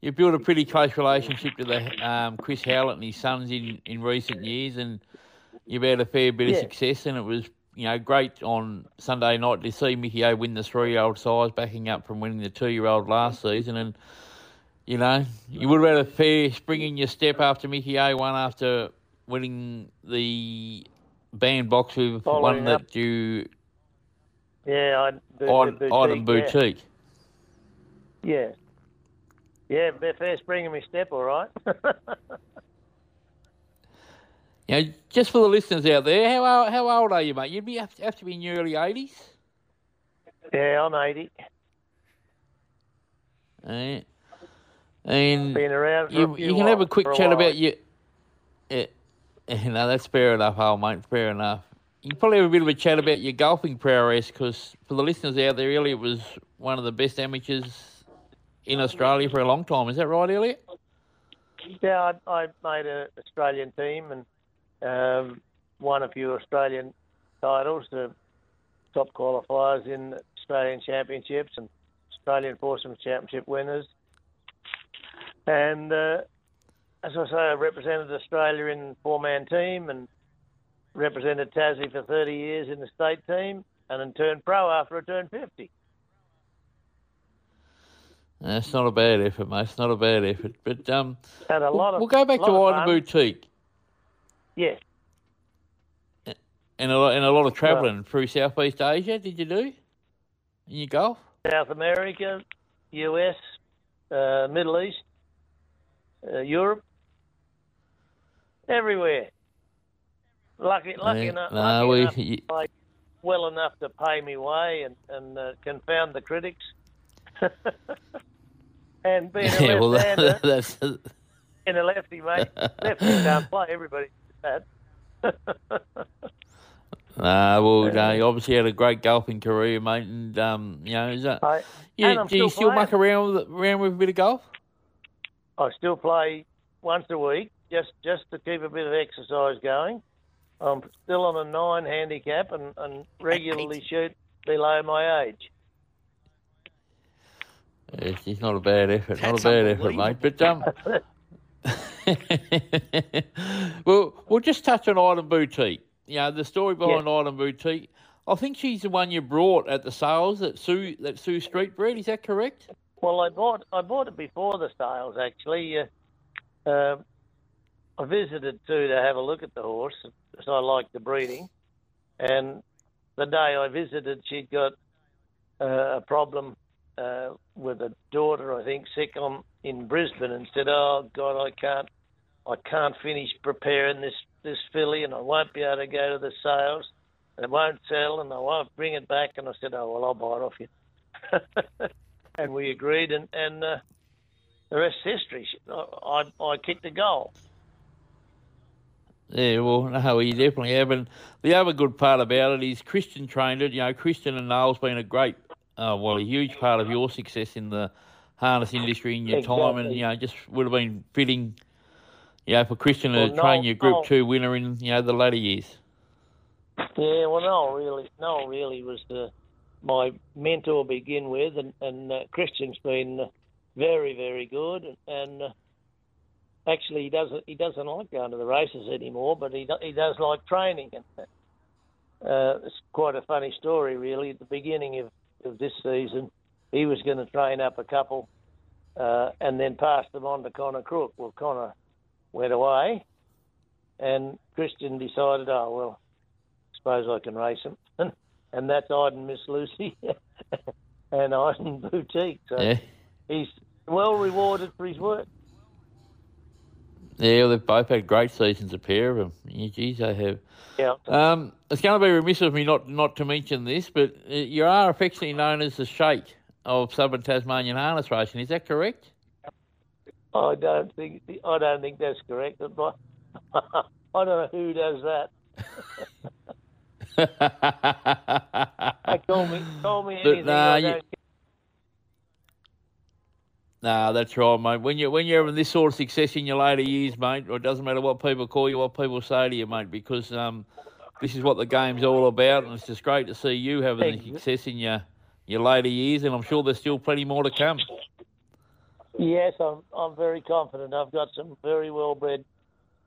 you built a pretty close relationship to the um, Chris Howlett and his sons in, in recent years, and you've had a fair bit yeah. of success, and it was, you know, great on Sunday night to see Mickey O win the three-year-old size, backing up from winning the two-year-old last season. And, you know, you would have had a fair spring in your step after Mickey O won after winning the bandbox with Following one up. that you... Yeah, I Item Boutique. Item Boutique. Yeah. Yeah, yeah, fair spring in my step, all right. Now, just for the listeners out there, how old, how old are you, mate? You'd be have to, have to be in your early eighties. Yeah, I'm eighty. Yeah. And been around for you, you can have a quick chat a about your... Yeah. No, that's fair enough, old mate, fair enough. You probably have a bit of a chat about your golfing prowess, because for the listeners out there, Elliot was one of the best amateurs in Australia for a long time. Is that right, Elliot? Yeah, I, I made an Australian team and um, won a few Australian titles, the top qualifiers in Australian Championships and Australian Foursome Championship winners. And uh, as I say, I represented Australia in four-man team and represented Tassie for thirty years in the state team, and then turned pro after I turned fifty. That's not a bad effort, mate. It's not a bad effort. But um, and a lot we'll, of, we'll go back to Item Boutique. Yes. Yeah. And a lot, and a lot of travelling well, through Southeast Asia. Did you do in your golf? South America, U S, uh, Middle East, uh, Europe, everywhere. Lucky, lucky yeah, enough, nah, lucky we, enough you, like, well enough to pay me way and, and uh, confound the critics. And being yeah, a left-hander, well, that's... and a lefty, mate, lefty can't play, everybody does that. Nah, well, yeah. No, you obviously had a great golfing career, mate, and, um, you know, is that... I, yeah, do still you still playing. muck around with, around with a bit of golf? I still play once a week, just, just to keep a bit of exercise going. I'm still on a nine handicap and, and regularly eight. shoot below my age. Yes, it's not a bad effort, That's not a bad effort, mate. But um, well, we'll just touch on Item Boutique. You know, the story behind yeah. Item Boutique. I think she's the one you brought at the sales that Sue that Sue Street bred. Is that correct? Well, I bought I bought it before the sales actually. Uh, uh, I visited Sue to have a look at the horse, because I liked the breeding. And the day I visited, she'd got uh, a problem uh, with a daughter, I think, sick on, in Brisbane, and said, "Oh God, I can't, I can't finish preparing this this filly, and I won't be able to go to the sales, and it won't sell, and I won't bring it back." And I said, "Oh well, I'll buy it off you." And we agreed, and and uh, the rest is history. I I, I kicked the goal. Yeah, well, no, you definitely have. And the other good part about it is Christian trained it. You know, Christian and Noel's been a great, uh, well, a huge part of your success in the harness industry in your exactly. time. And, you know, just would have been fitting, you know, for Christian well, to Noel, train your Group Noel, two winner in, you know, the later years. Yeah, well, Noel really, Noel really was the, my mentor to begin with. And, and uh, Christian's been very, very good. And... Uh, Actually, he doesn't. He doesn't like going to the races anymore, but he do, he does like training. And uh, it's quite a funny story, really. At the beginning of, of this season, he was going to train up a couple, uh, and then pass them on to Connor Crook. Well, Connor went away, and Christian decided, oh well, I suppose I can race him, and, and that's Iden Miss Lucy and Iden Boutique. So yeah. He's well rewarded for his work. Yeah, they've both had great seasons, a pair of them. Yeah, geez, they have. Yeah. Um, it's going to be remiss of me not, not to mention this, but you are affectionately known as the Sheikh of Southern Tasmanian harness racing. Is that correct? I don't think I don't think that's correct. But I don't know who does that. They call me call me anything. Nah, I don't you... No, that's right, mate. When you when you're having this sort of success in your later years, mate, it doesn't matter what people call you, what people say to you, mate, because um, this is what the game's all about, and it's just great to see you having the success in your your later years, and I'm sure there's still plenty more to come. Yes, I'm I'm very confident. I've got some very well bred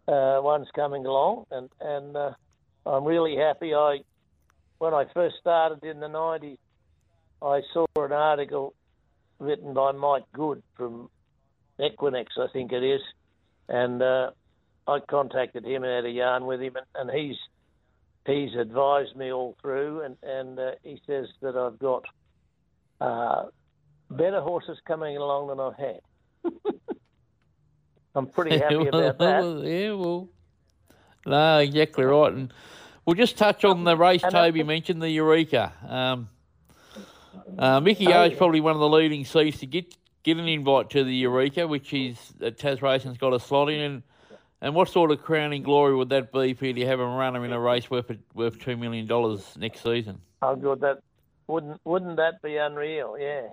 uh, ones coming along, and and uh, I'm really happy. I, when I first started in the nineties, I saw an article written by Mike Good from Equinix, I think it is, and uh, I contacted him and had a yarn with him, and, and he's he's advised me all through, and, and uh, he says that I've got uh, better horses coming along than I've had. I'm pretty happy yeah, well, about that. Yeah, well, no, exactly right. And we'll just touch on the race and Toby mentioned, the Eureka. Um, uh, Mickey O oh, is yeah. probably one of the leading seeds to get get an invite to the Eureka, which is uh, Tas Racing's got a slot in. And, and what sort of crowning glory would that be for you to have a runner in a race worth worth two million dollars next season? Oh, good! That wouldn't wouldn't that be unreal? Yeah,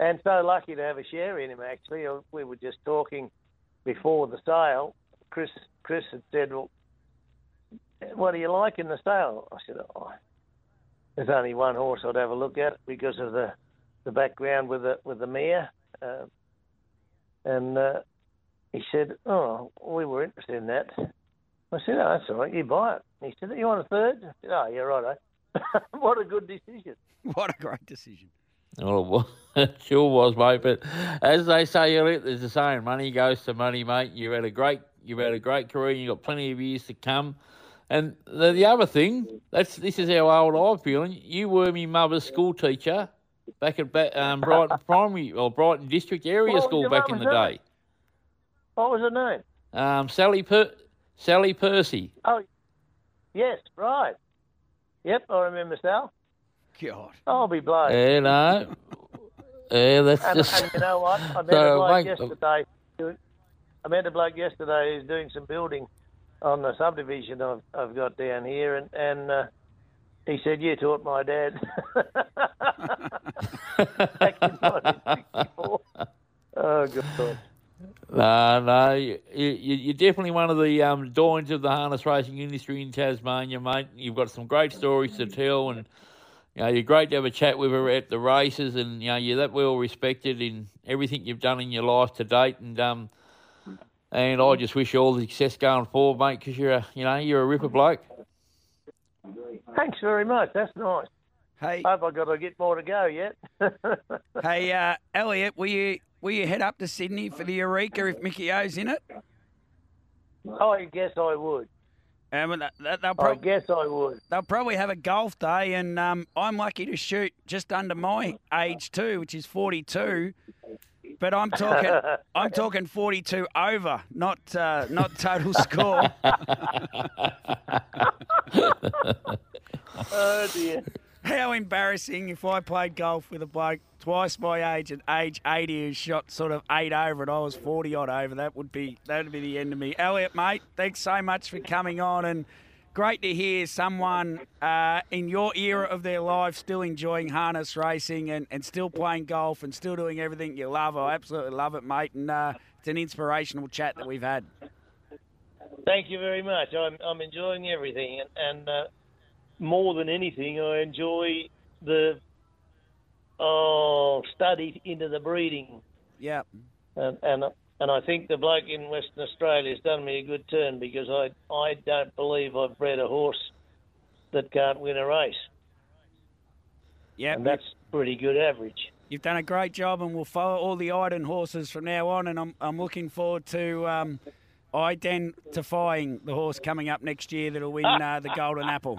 and so lucky to have a share in him. Actually, we were just talking before the sale. Chris Chris had said, "Well, what do you like in the sale?" I said, "Oh, there's only one horse I'd have a look at because of the the background with the with the mare," uh, and. Uh, He said, "Oh, we were interested in that." I said, "Oh, that's all right, you buy it." He said, "You want a third?" I said, "Oh, yeah, right, eh?" What a good decision. What a great decision. Well, it sure was, mate. But as they say, Elliot, there's a saying, money goes to money, mate. You've had a great you've had a great career, you've got plenty of years to come. And the, the other thing, that's this is how old I'm feeling, you were my mother's school teacher back at um, Brighton Primary or Brighton District Area well, School back in the day. It? What was her name? Um, Sally per- Sally Percy. Oh, yes, right. Yep, I remember Sal. God. I'll be blown. Yeah, no. yeah, that's and, just... And you know what? I met so, a bloke mate, yesterday. Who, I met a bloke yesterday who's doing some building on the subdivision I've, I've got down here, and, and uh, he said, "You taught my dad." Back in nineteen sixty-four. Oh, God. No, no, you, you, you're definitely one of the um, dawns of the harness racing industry in Tasmania, mate. You've got some great stories to tell, and you know, you're great to have a chat with her at the races, and you know, you're that well respected in everything you've done in your life to date, and um, and I just wish you all the success going forward, mate, because you're a, you know, you're a ripper bloke. Thanks very much. That's nice. Hey, hope I got to get more to go yet. Hey, uh, Elliot, were you? Will you head up to Sydney for the Eureka if Mickey O's in it? Oh, I guess I would. Um, that, that, they'll prob- I guess I would. They'll probably have a golf day, and um, I'm lucky to shoot just under my age too, which is forty-two. But I'm talking, I'm talking forty-two over, not uh, not total score. Oh dear. How embarrassing if I played golf with a bloke twice my age and age eighty who shot sort of eight over and I was forty-odd over. That would be that would be the end of me. Elliot, mate, thanks so much for coming on, and great to hear someone uh, in your era of their life still enjoying harness racing and, and still playing golf and still doing everything you love. I absolutely love it, mate, and uh, it's an inspirational chat that we've had. Thank you very much. I'm, I'm enjoying everything, and... and uh... more than anything, I enjoy the oh study into the breeding. Yeah, and and and I think the bloke in Western Australia has done me a good turn, because I I don't believe I've bred a horse that can't win a race. Yeah, and that's pretty good average. You've done a great job, and we'll follow all the Iden horses from now on. And I'm I'm looking forward to um, identifying the horse coming up next year that'll win uh, the Golden Apple.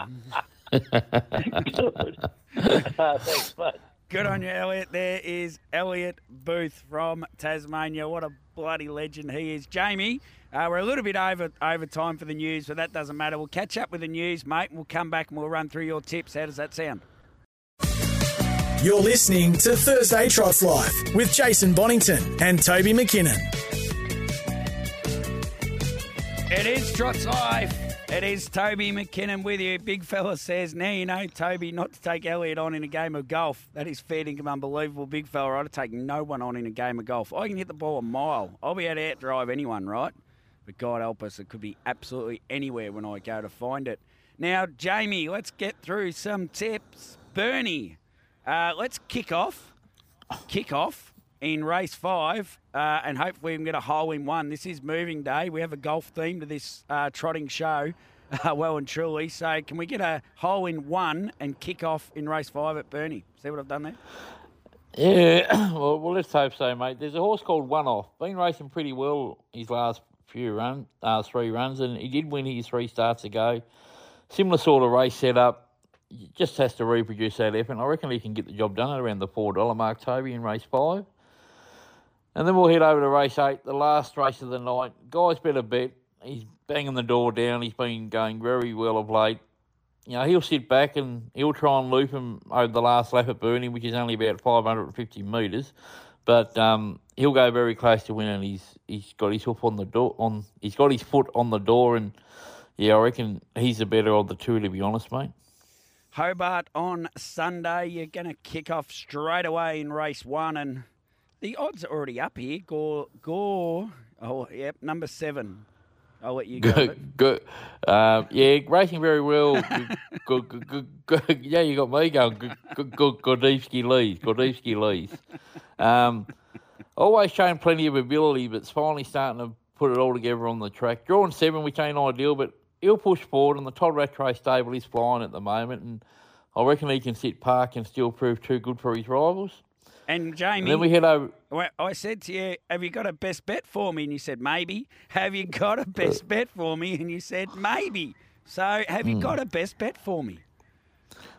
Good. Uh, thanks, bud. Good on you, Elliot. There is Elliot Booth from Tasmania. What a bloody legend he is. Jamie, uh, we're a little bit over over time for the news, but that doesn't matter. We'll catch up with the news, mate, and we'll come back and we'll run through your tips. How does that sound? You're listening to Thursday Trots Live with Jason Bonnington and Toby McKinnon. It is Trots Live. It is Toby McKinnon with you. Big fella says, now you know, Toby, not to take Elliot on in a game of golf. That is fair dinkum unbelievable. Big fella, I'd take no one on in a game of golf. I can hit the ball a mile. I'll be able to outdrive anyone, right? But God help us, it could be absolutely anywhere when I go to find it. Now, Jamie, let's get through some tips. Bernie, uh, let's kick off. Kick off. In race five, uh, and hopefully we can get a hole in one. This is moving day. We have a golf theme to this uh, trotting show. uh, well and truly. So can we get a hole in one and kick off in race five at Burnie? See what I've done there? Yeah, well, well, let's hope so, mate. There's a horse called One Off. Been racing pretty well his last few runs, uh, three runs, and he did win his three starts ago. Similar sort of race setup. Just has to reproduce that effort. And I reckon he can get the job done at around the four dollars mark, Toby, in race five. And then we'll head over to race eight, the last race of the night. Guy's better bet. He's banging the door down. He's been going very well of late. You know, he'll sit back and he'll try and loop him over the last lap at Burnie, which is only about five hundred fifty metres. But um, he'll go very close to winning. He's he's got his hoof on the door. On he's got his foot on the door, and yeah, I reckon he's the better of the two, to be honest, mate. Hobart on Sunday. You're going to kick off straight away in race one, and the odds are already up here. Gore, Gore. Oh, yep, number seven. I'll let you go. Good, good. Uh, yeah, racing very well. good, good, good, good. Yeah, you got me going. Good, good, good. Gordevsky Lees. Gordevsky Lees. Um, always shown plenty of ability, but it's finally starting to put it all together on the track. Drawing seven, which ain't ideal, but he'll push forward, and the Todd Rattray stable is flying at the moment, and I reckon he can sit park and still prove too good for his rivals. And Jamie, and then we head over. I said to you, have you got a best bet for me? And you said, maybe. Have you got a best bet for me? And you said, maybe. So have you mm. got a best bet for me?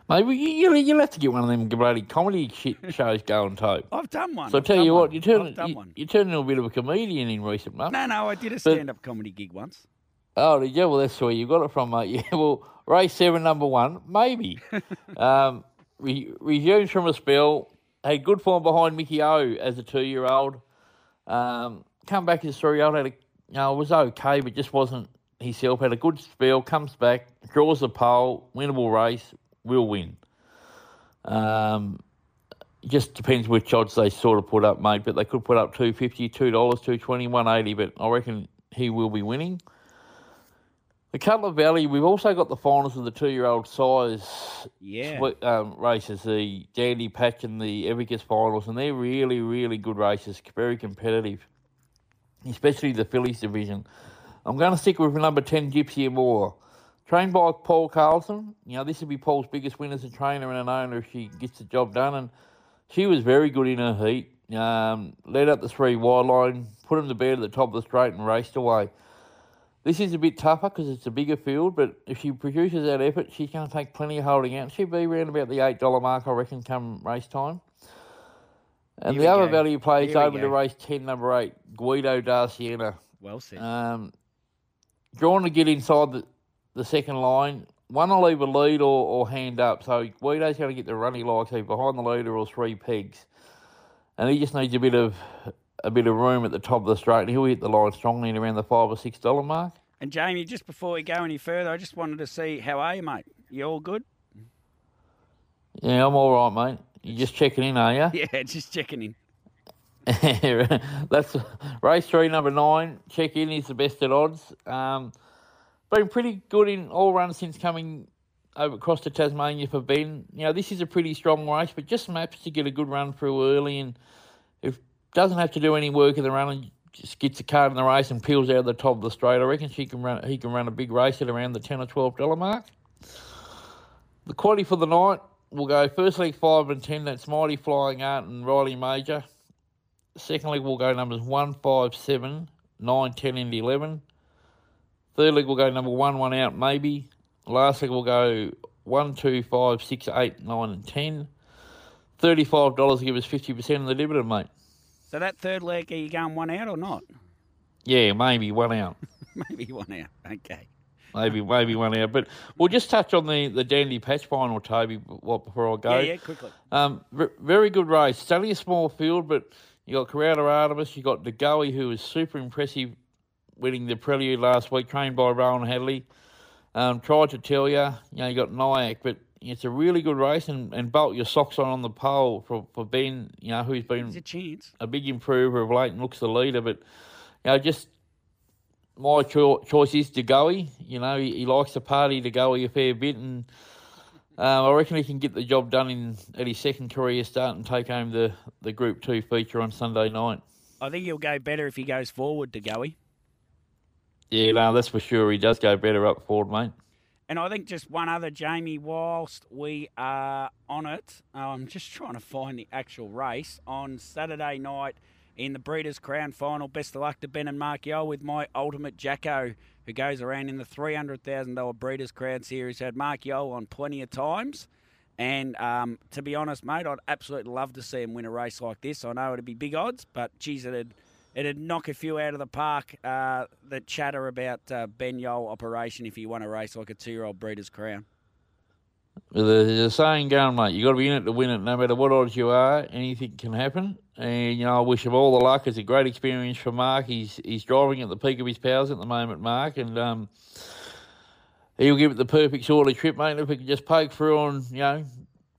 Maybe you, you'll have to get one of them bloody comedy shit shows going, Toby. I've done one. So I tell you what, you turn, you, you turn into a bit of a comedian in recent months. No, no, I did a stand-up but, comedy gig once. Oh, did you? Well, that's where you got it from, mate. Yeah, well, race seven, number one, maybe. um, re- resumes from a spell. Had good form behind Mickey O as a two-year-old. Um, come back as a three-year-old. Had a, you know, was okay, but just wasn't himself. Had a good spell. Comes back, draws the pole, winnable race, will win. Um, just depends which odds they sort of put up, mate. But they could put up two fifty, two dollars, two twenty, one eighty. But I reckon he will be winning. The Cutler Valley, we've also got the finals of the two-year-old size yeah. um, races, the Dandy Patch and the Evicus finals, and they're really, really good races, very competitive, especially the fillies division. I'm going to stick with number ten, Gypsy Amore, trained by Paul Carlson. You know, this would be Paul's biggest win as a trainer and an owner if she gets the job done, and she was very good in her heat, um, led up the three wide line, put him to bed at the top of the straight and raced away. This is a bit tougher because it's a bigger field, but if she produces that effort, she's going to take plenty of holding out. She'll be around about the eight dollars mark, I reckon, come race time. And the other value play is over to race ten, number eight, Guido D'Arciana. Well said. Um, drawn to get inside the, the second line. One will either lead or, or hand up. So Guido's going to get the run he likes, either behind the leader or three pegs. And he just needs a bit of... a bit of room at the top of the straight, and he'll hit the line strongly at around the five or six dollar mark. And Jamie, just before we go any further, I just wanted to see how are you, mate? You all good? Yeah, I'm all right, mate. You just checking in, are you? Yeah, just checking in. That's race three, number nine. Check in is the best at odds. Um, been pretty good in all runs since coming over across to Tasmania for Ben. You know, this is a pretty strong race, but just maps to get a good run through early, and if doesn't have to do any work in the run and just gets a card in the race and peels out of the top of the straight. I reckon she can run. He can run a big race at around the ten or twelve dollar mark. The quaddie for the night will go first leg five and ten. That's Mighty Flying Art and Riley Major. Second leg will go numbers one, five, seven, nine, ten, and eleven. Third leg will go number one, one out maybe. Last leg will go one, two, five, six, eight, nine, and ten. Thirty-five dollars to give us fifty percent of the dividend, mate. So that third leg, are you going one out or not? Yeah, maybe one out. maybe one out. Okay. Maybe maybe one out. But we'll just touch on the, the Dandy Patch final, Toby, before I go. Yeah, yeah, quickly. Um, re- very good race. It's only a small field, but you got Corrado Artemis, you got DeGoey, who was super impressive, winning the Prelude last week, trained by Rowan Hadley. Um, tried to tell you, you know, you got Nyack, but it's a really good race, and, and bolt your socks on on the pole for, for Ben, you know, who's been a, a big improver of late and looks the leader. But, you know, just my cho- choice is DeGoey. You know, he, he likes to party DeGoey a fair bit, and um, I reckon he can get the job done in at his second career start and take home the, the Group two feature on Sunday night. I think he'll go better if he goes forward, DeGoey. Yeah, no, that's for sure. He does go better up forward, mate. And I think just one other, Jamie, whilst we are on it, I'm just trying to find the actual race. On Saturday night in the Breeders' Crown Final, best of luck to Ben and Markio with my ultimate Jacko, who goes around in the three hundred thousand dollars Breeders' Crown Series. Had Markio on plenty of times. And um, to be honest, mate, I'd absolutely love to see him win a race like this. I know it'd be big odds, but, geez, it'd... It'd knock a few out of the park, uh, the chatter about uh, Ben Yole operation if he won a race like a two-year-old Breeders' Crown. There's a saying going, mate, you got to be in it to win it. No matter what odds you are, anything can happen. And, you know, I wish him all the luck. It's a great experience for Mark. He's he's driving at the peak of his powers at the moment, Mark, and um, he'll give it the perfect sort of trip, mate. If we can just poke through on, you know,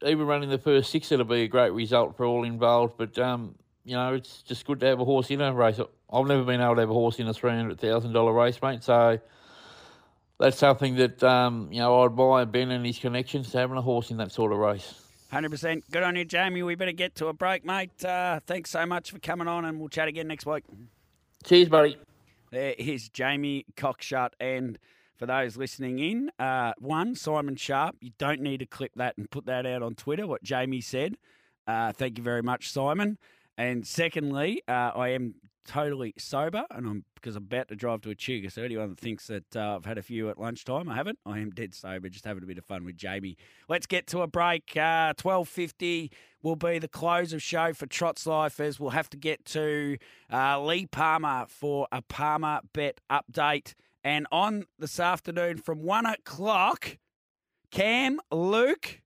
even running the first six, it'll be a great result for all involved. But... Um, You know, it's just good to have a horse in a race. I've never been able to have a horse in a three hundred thousand dollars race, mate. So that's something that, um, you know, I admire Ben and his connections to having a horse in that sort of race. one hundred percent. Good on you, Jamie. We better get to a break, mate. Uh, thanks so much for coming on, and we'll chat again next week. Cheers, buddy. There is Jamie Cockshutt. And for those listening in, uh, one, Simon Sharp, you don't need to clip that and put that out on Twitter, what Jamie said. Uh, thank you very much, Simon. And secondly, uh, I am totally sober, and I'm because I'm about to drive to a Echuca. So anyone that thinks that uh, I've had a few at lunchtime, I haven't. I am dead sober, just having a bit of fun with Jamie. Let's get to a break. Uh, twelve fifty will be the close of show for Trots Life, as we'll have to get to uh, Lee Palmer for a Palmer Bet update. And on this afternoon from one o'clock, Cam, Luke...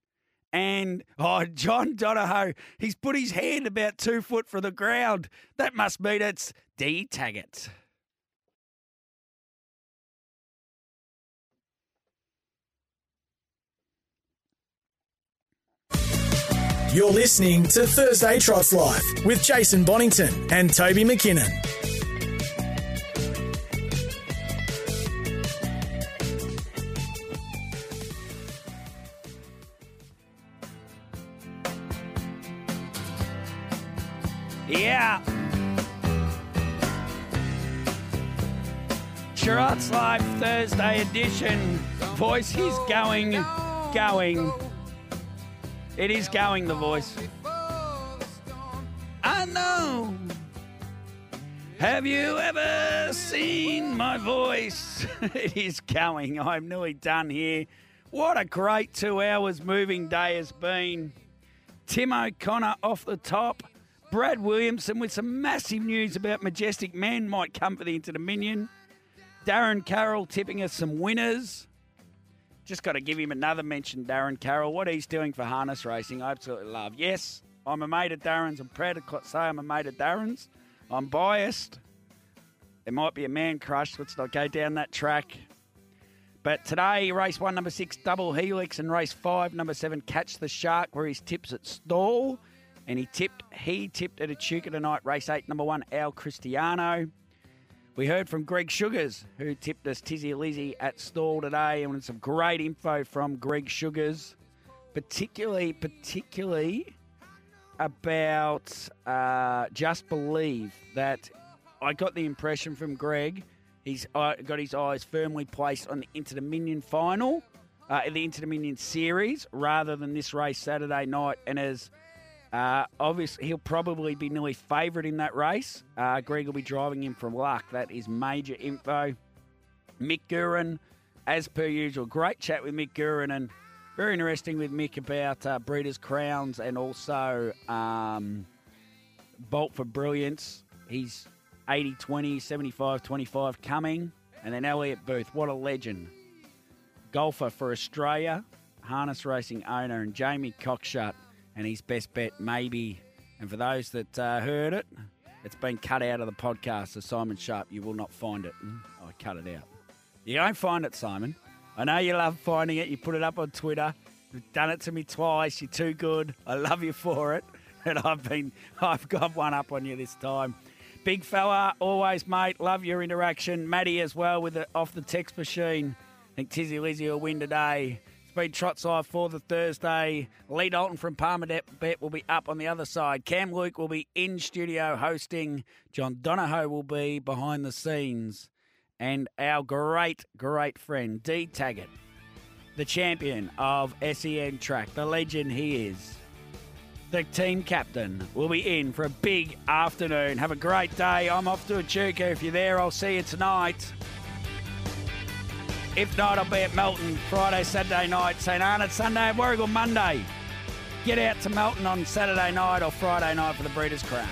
And, oh, John Donohoe, he's put his hand about two foot from the ground. That must mean it's D. Taggart. You're listening to Thursday Trots Life with Jason Bonnington and Toby McKinnon. Yeah. Trots Life Thursday edition. Voice is going, going. It is going, the voice. I know. Have you ever seen my voice? It is going. I'm nearly done here. What a great two hours moving day has been. Tim O'Connor off the top. Brad Williamson with some massive news about Majestic Man might come for the Inter-Dominion. Darren Carroll tipping us some winners. Just got to give him another mention, Darren Carroll. What he's doing for harness racing, I absolutely love. Yes, I'm a mate of Darren's. I'm proud to say I'm a mate of Darren's. I'm biased. There might be a man crush. Let's not go down that track. But today, race one, number six, Double Helix, and race five, number seven, Catch the Shark, where his tips at stall. And he tipped, he tipped at Echuca tonight, race eight, number one, Al Cristiano. We heard from Greg Sugars, who tipped us Tizzy Lizzy at stall today. And some great info from Greg Sugars, particularly, particularly about uh, Just Believe. That I got the impression from Greg, he's got his eyes firmly placed on the Inter-Dominion final, uh, the Inter-Dominion series, rather than this race Saturday night. And as... Uh, obviously, he'll probably be nearly favourite in that race. Uh, Greg will be driving him from luck. That is major info. Mick Guerin, as per usual, great chat with Mick Guerin, and very interesting with Mick about uh, Breeders' Crowns and also um, Bolt for Brilliance. He's eighty twenty, seventy-five twenty-five coming. And then Elliot Booth, what a legend. Golfer for Australia, harness racing owner, and Jamie Cockshutt. And his best bet, maybe. And for those that uh, heard it, it's been cut out of the podcast. So, Simon Sharp, you will not find it. I cut it out. You don't find it, Simon. I know you love finding it. You put it up on Twitter. You've done it to me twice. You're too good. I love you for it. And I've been, I've got one up on you this time. Big fella, always, mate. Love your interaction. Maddie as well with the, off the text machine. I think Tizzy Lizzy will win today. Been Trots Live for the Thursday. Lee Dalton from Palmer Bet will be up on the other side. Cam Luke will be in studio hosting. John Donohoe will be behind the scenes. and our great, great friend, D Taggart, the champion of S E N track, the legend he is, the team captain, will be in for a big afternoon. Have a great day. I'm off to Echuca. If you're there, I'll see you tonight. If not, I'll be at Melton Friday, Saturday night, Saint Arnott's Sunday, Warrigal Monday. Get out to Melton on Saturday night or Friday night for the Breeders' Crown.